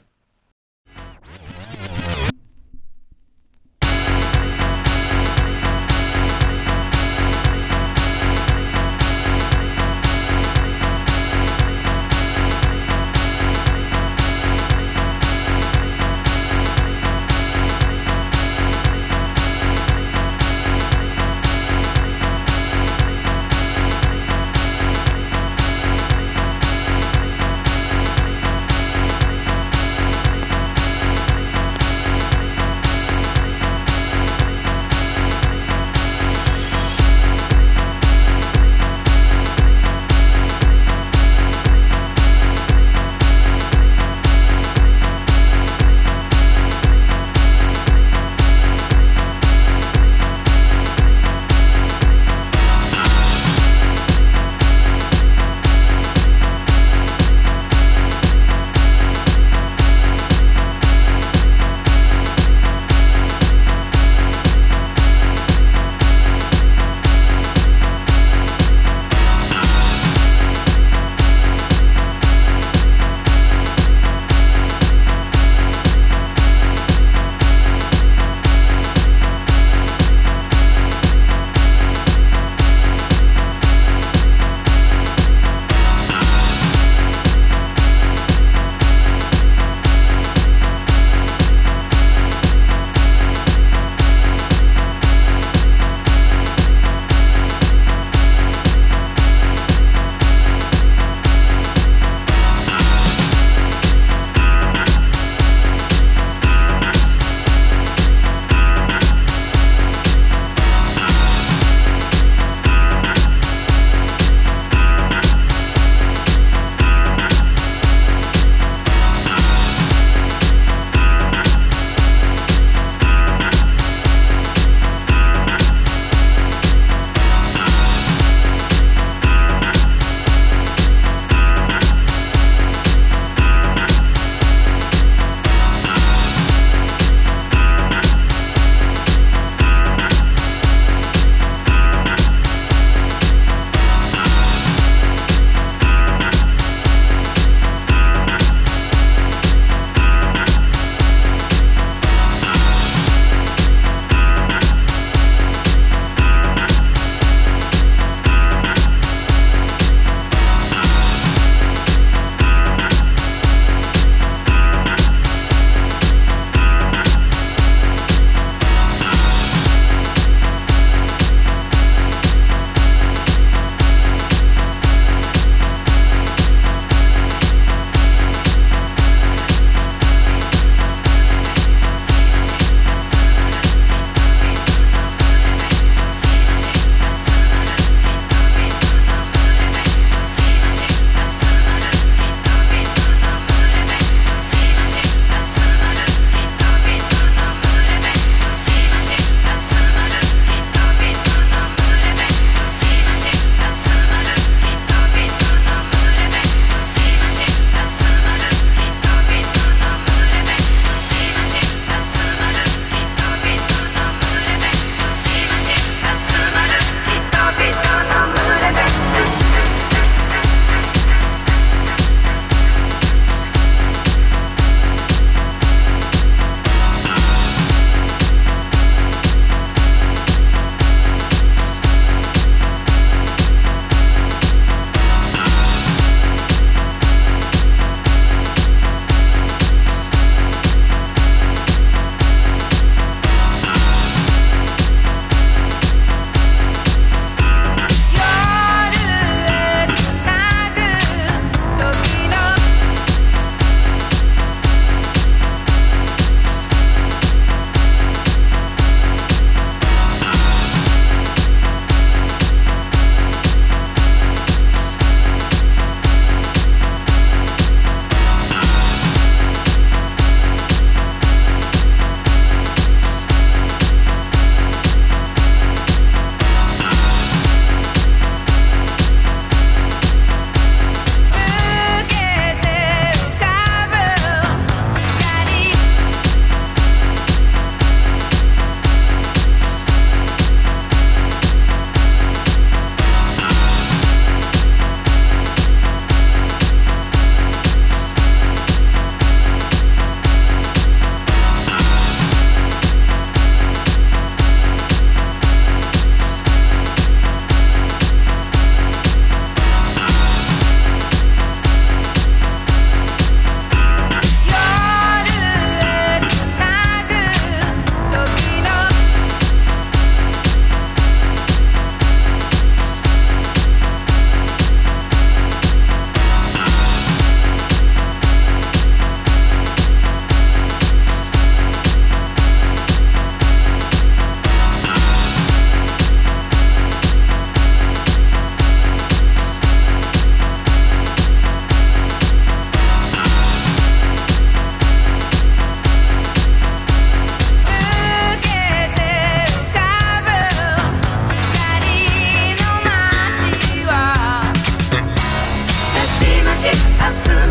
まる人々の群れでぶ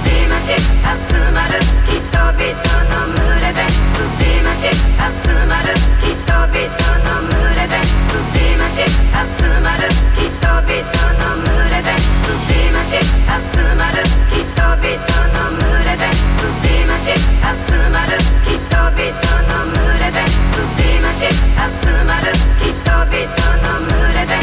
ちまち集まる人々の群れでぶちまち集まる人々の群れでぶちまち集まる人々の群れでぶちまち集まる人々の群れでぶちまち集まる人々の群れでぶちまち集まる人々の群れでぶちまち集まる人々の群れで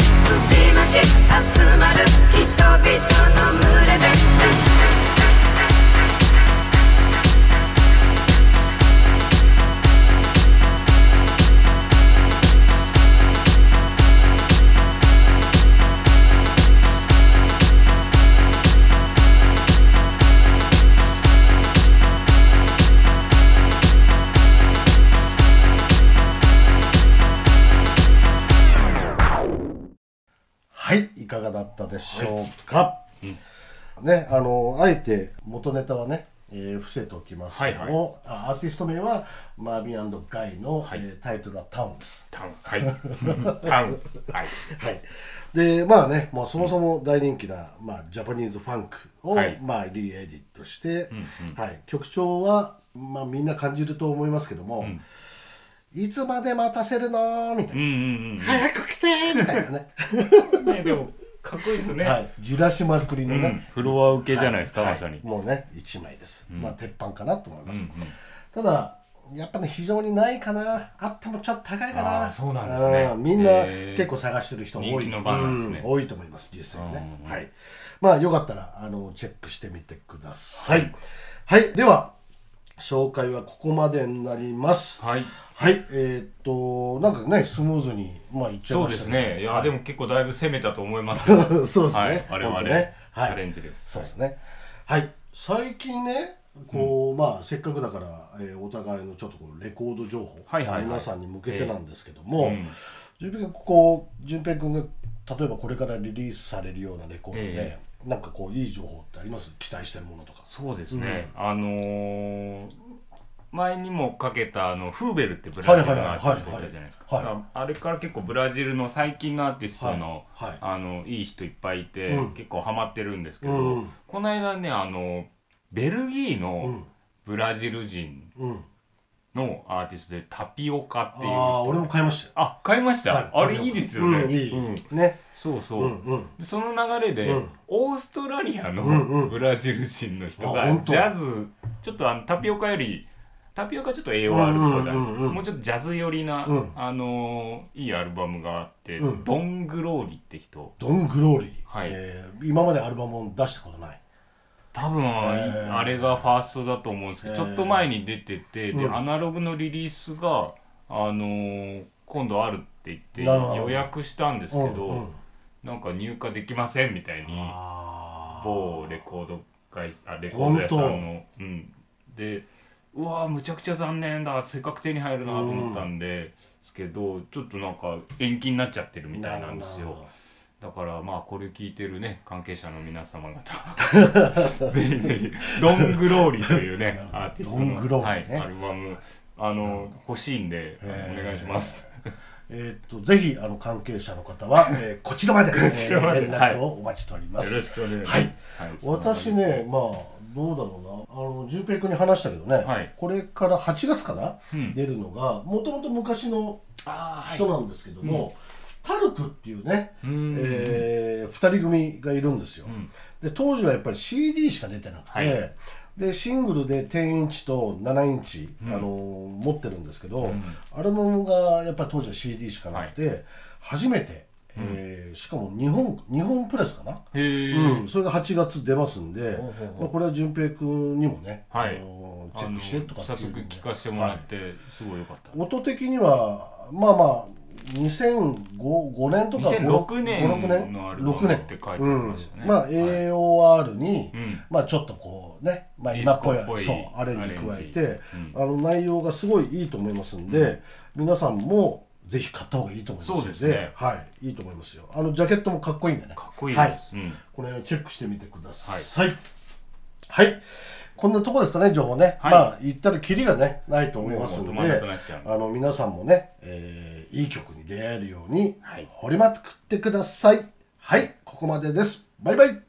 はい、いかがだったでしょうか、うん、ね、あのあえて元ネタはね、えー、伏せておきますけども、はいはい、アーティスト名はマービン&ガイの、はい、えー、タイトルはタウンです。タウン、はいタウン、はい、はい、でまあね、もうそもそも大人気な、うん、まあ、ジャパニーズファンクを、はい、まあ、リエディットして、うんうん、はい、曲調は、まあ、みんな感じると思いますけども、うん、いつまで待たせるのみたいな、うんうんうん、早く来てみたいなねね、でもかっこいいですね、はい、じらしまくりのね、うん、フロア受けじゃないですか、はい、まさに、はい、もうねいちまいです、うん、まあ鉄板かなと思います、うんうん、ただやっぱね非常にないかな、あってもちょっと高いかな。あ、そうなんですね。みんな結構探してる人も多い、人気のバンですね、うん、多いと思います実際ね、はい、まあよかったらあのチェックしてみてください、はい、はい、では紹介はここまでになります。はい。はい、えー、っとなんかねスムーズにまあいっちゃいましたね。そうですね。いや、はい、でも結構だいぶ攻めたと思いますよ。そうですね。はい、我々、ね、はい、チャレンジです。そうですね。はい。はい、最近ね、こう、うん、まあせっかくだから、えー、お互いのちょっとこうレコード情報、はいはいはい、皆さんに向けてなんですけども、順平君、こう順平君が例えばこれからリリースされるようなレコードで。えーなんかこういい情報ってあります？期待してるものとか。そうですね、うん、あのー、前にもかけたあのフーベルってブラジルのアーティストだったじゃないですか、はいはいはい、あれから結構ブラジルの最近のアーティストの、はいはい、あのいい人いっぱいいて、うん、結構ハマってるんですけど、うん、この間ね、あのベルギーのブラジル人のアーティストでタピオカっていう人、うん、あ、俺も買いました。あ、買いました、はい、あれいいですよね、うん、いい、うん、ね、そうそう、うんうん、その流れで、うん、オーストラリアのブラジル人の人がジャズ、うんうん、ちょっとあのタピオカよりタピオカちょっと エーオーアール とか、うんうん、もうちょっとジャズ寄りな、うん、あのー、いいアルバムがあって、うん、ドン・グローリーって人。ドン・グローリー、はい、えー、今までアルバムを出したことない、多分、えー、あれがファーストだと思うんですけど、えー、ちょっと前に出てて、で、うん、アナログのリリースが、あのー、今度あるって言って予約したんですけど、うんうん、なんか入荷できませんみたいに某レコード会あレコード屋さんの、うん、で、うわーむちゃくちゃ残念だ、せっかく手に入るなと思ったんで、うん、ですけどちょっとなんか延期になっちゃってるみたいなんですよ。だからまあこれ聞いてるね関係者の皆様方ぜひぜひドングローリーというねアーティストの、ね、はい、アルバムあの欲しいんでお願いします。えー、とぜひあの関係者の方は、えー、こちらまで、えー、連絡をお待ちしております。よろしくお願いします。はい。はい、私ね、まあどうだろうな、あの純平君に話したけどね、はい、これからはちがつかな、うん、出るのがもともと昔の人なんですけども、はい、うん、タルクっていうね、う、えー、ふたり組がいるんですよ、うん、で当時はやっぱり シーディー しか出てなくて、はい、でシングルでじゅうインチとななインチ、うん、あの持ってるんですけど、うん、アルバムがやっぱり当時は シーディー しかなくて、はい、初めて、うん、えー、しかも日本日本プレスかな、へー、うん、それがはちがつ出ますんで、ほうほうほう、まあ、これは順平君にもね、はい、あのチェックしてとかっていう、ね、早速聞かせてもらって、はい、すごい良かった。音的にはまあまあにせんごねんとかにせんろくねんのアルバムって書いてありましたね、うん、まあ エーオーアール に、はい、まあちょっとこうね、まあ、今っぽい、そうアレンジ加えて、うん、あの内容がすごいいいと思いますんで、うん、皆さんもぜひ買った方がいいと思いますので、そうですね、はい、いいと思いますよ。あのジャケットもかっこいいんでね、かっこいいです、はい、うん、これをチェックしてみてください。はい、はい、こんなとこですかね、情報ね、はい、まあ言ったらキリがねないと思いますので、あの皆さんもね、えー、いい曲に出会えるように、はい、掘りまくってください。はい、ここまでです。バイバイ。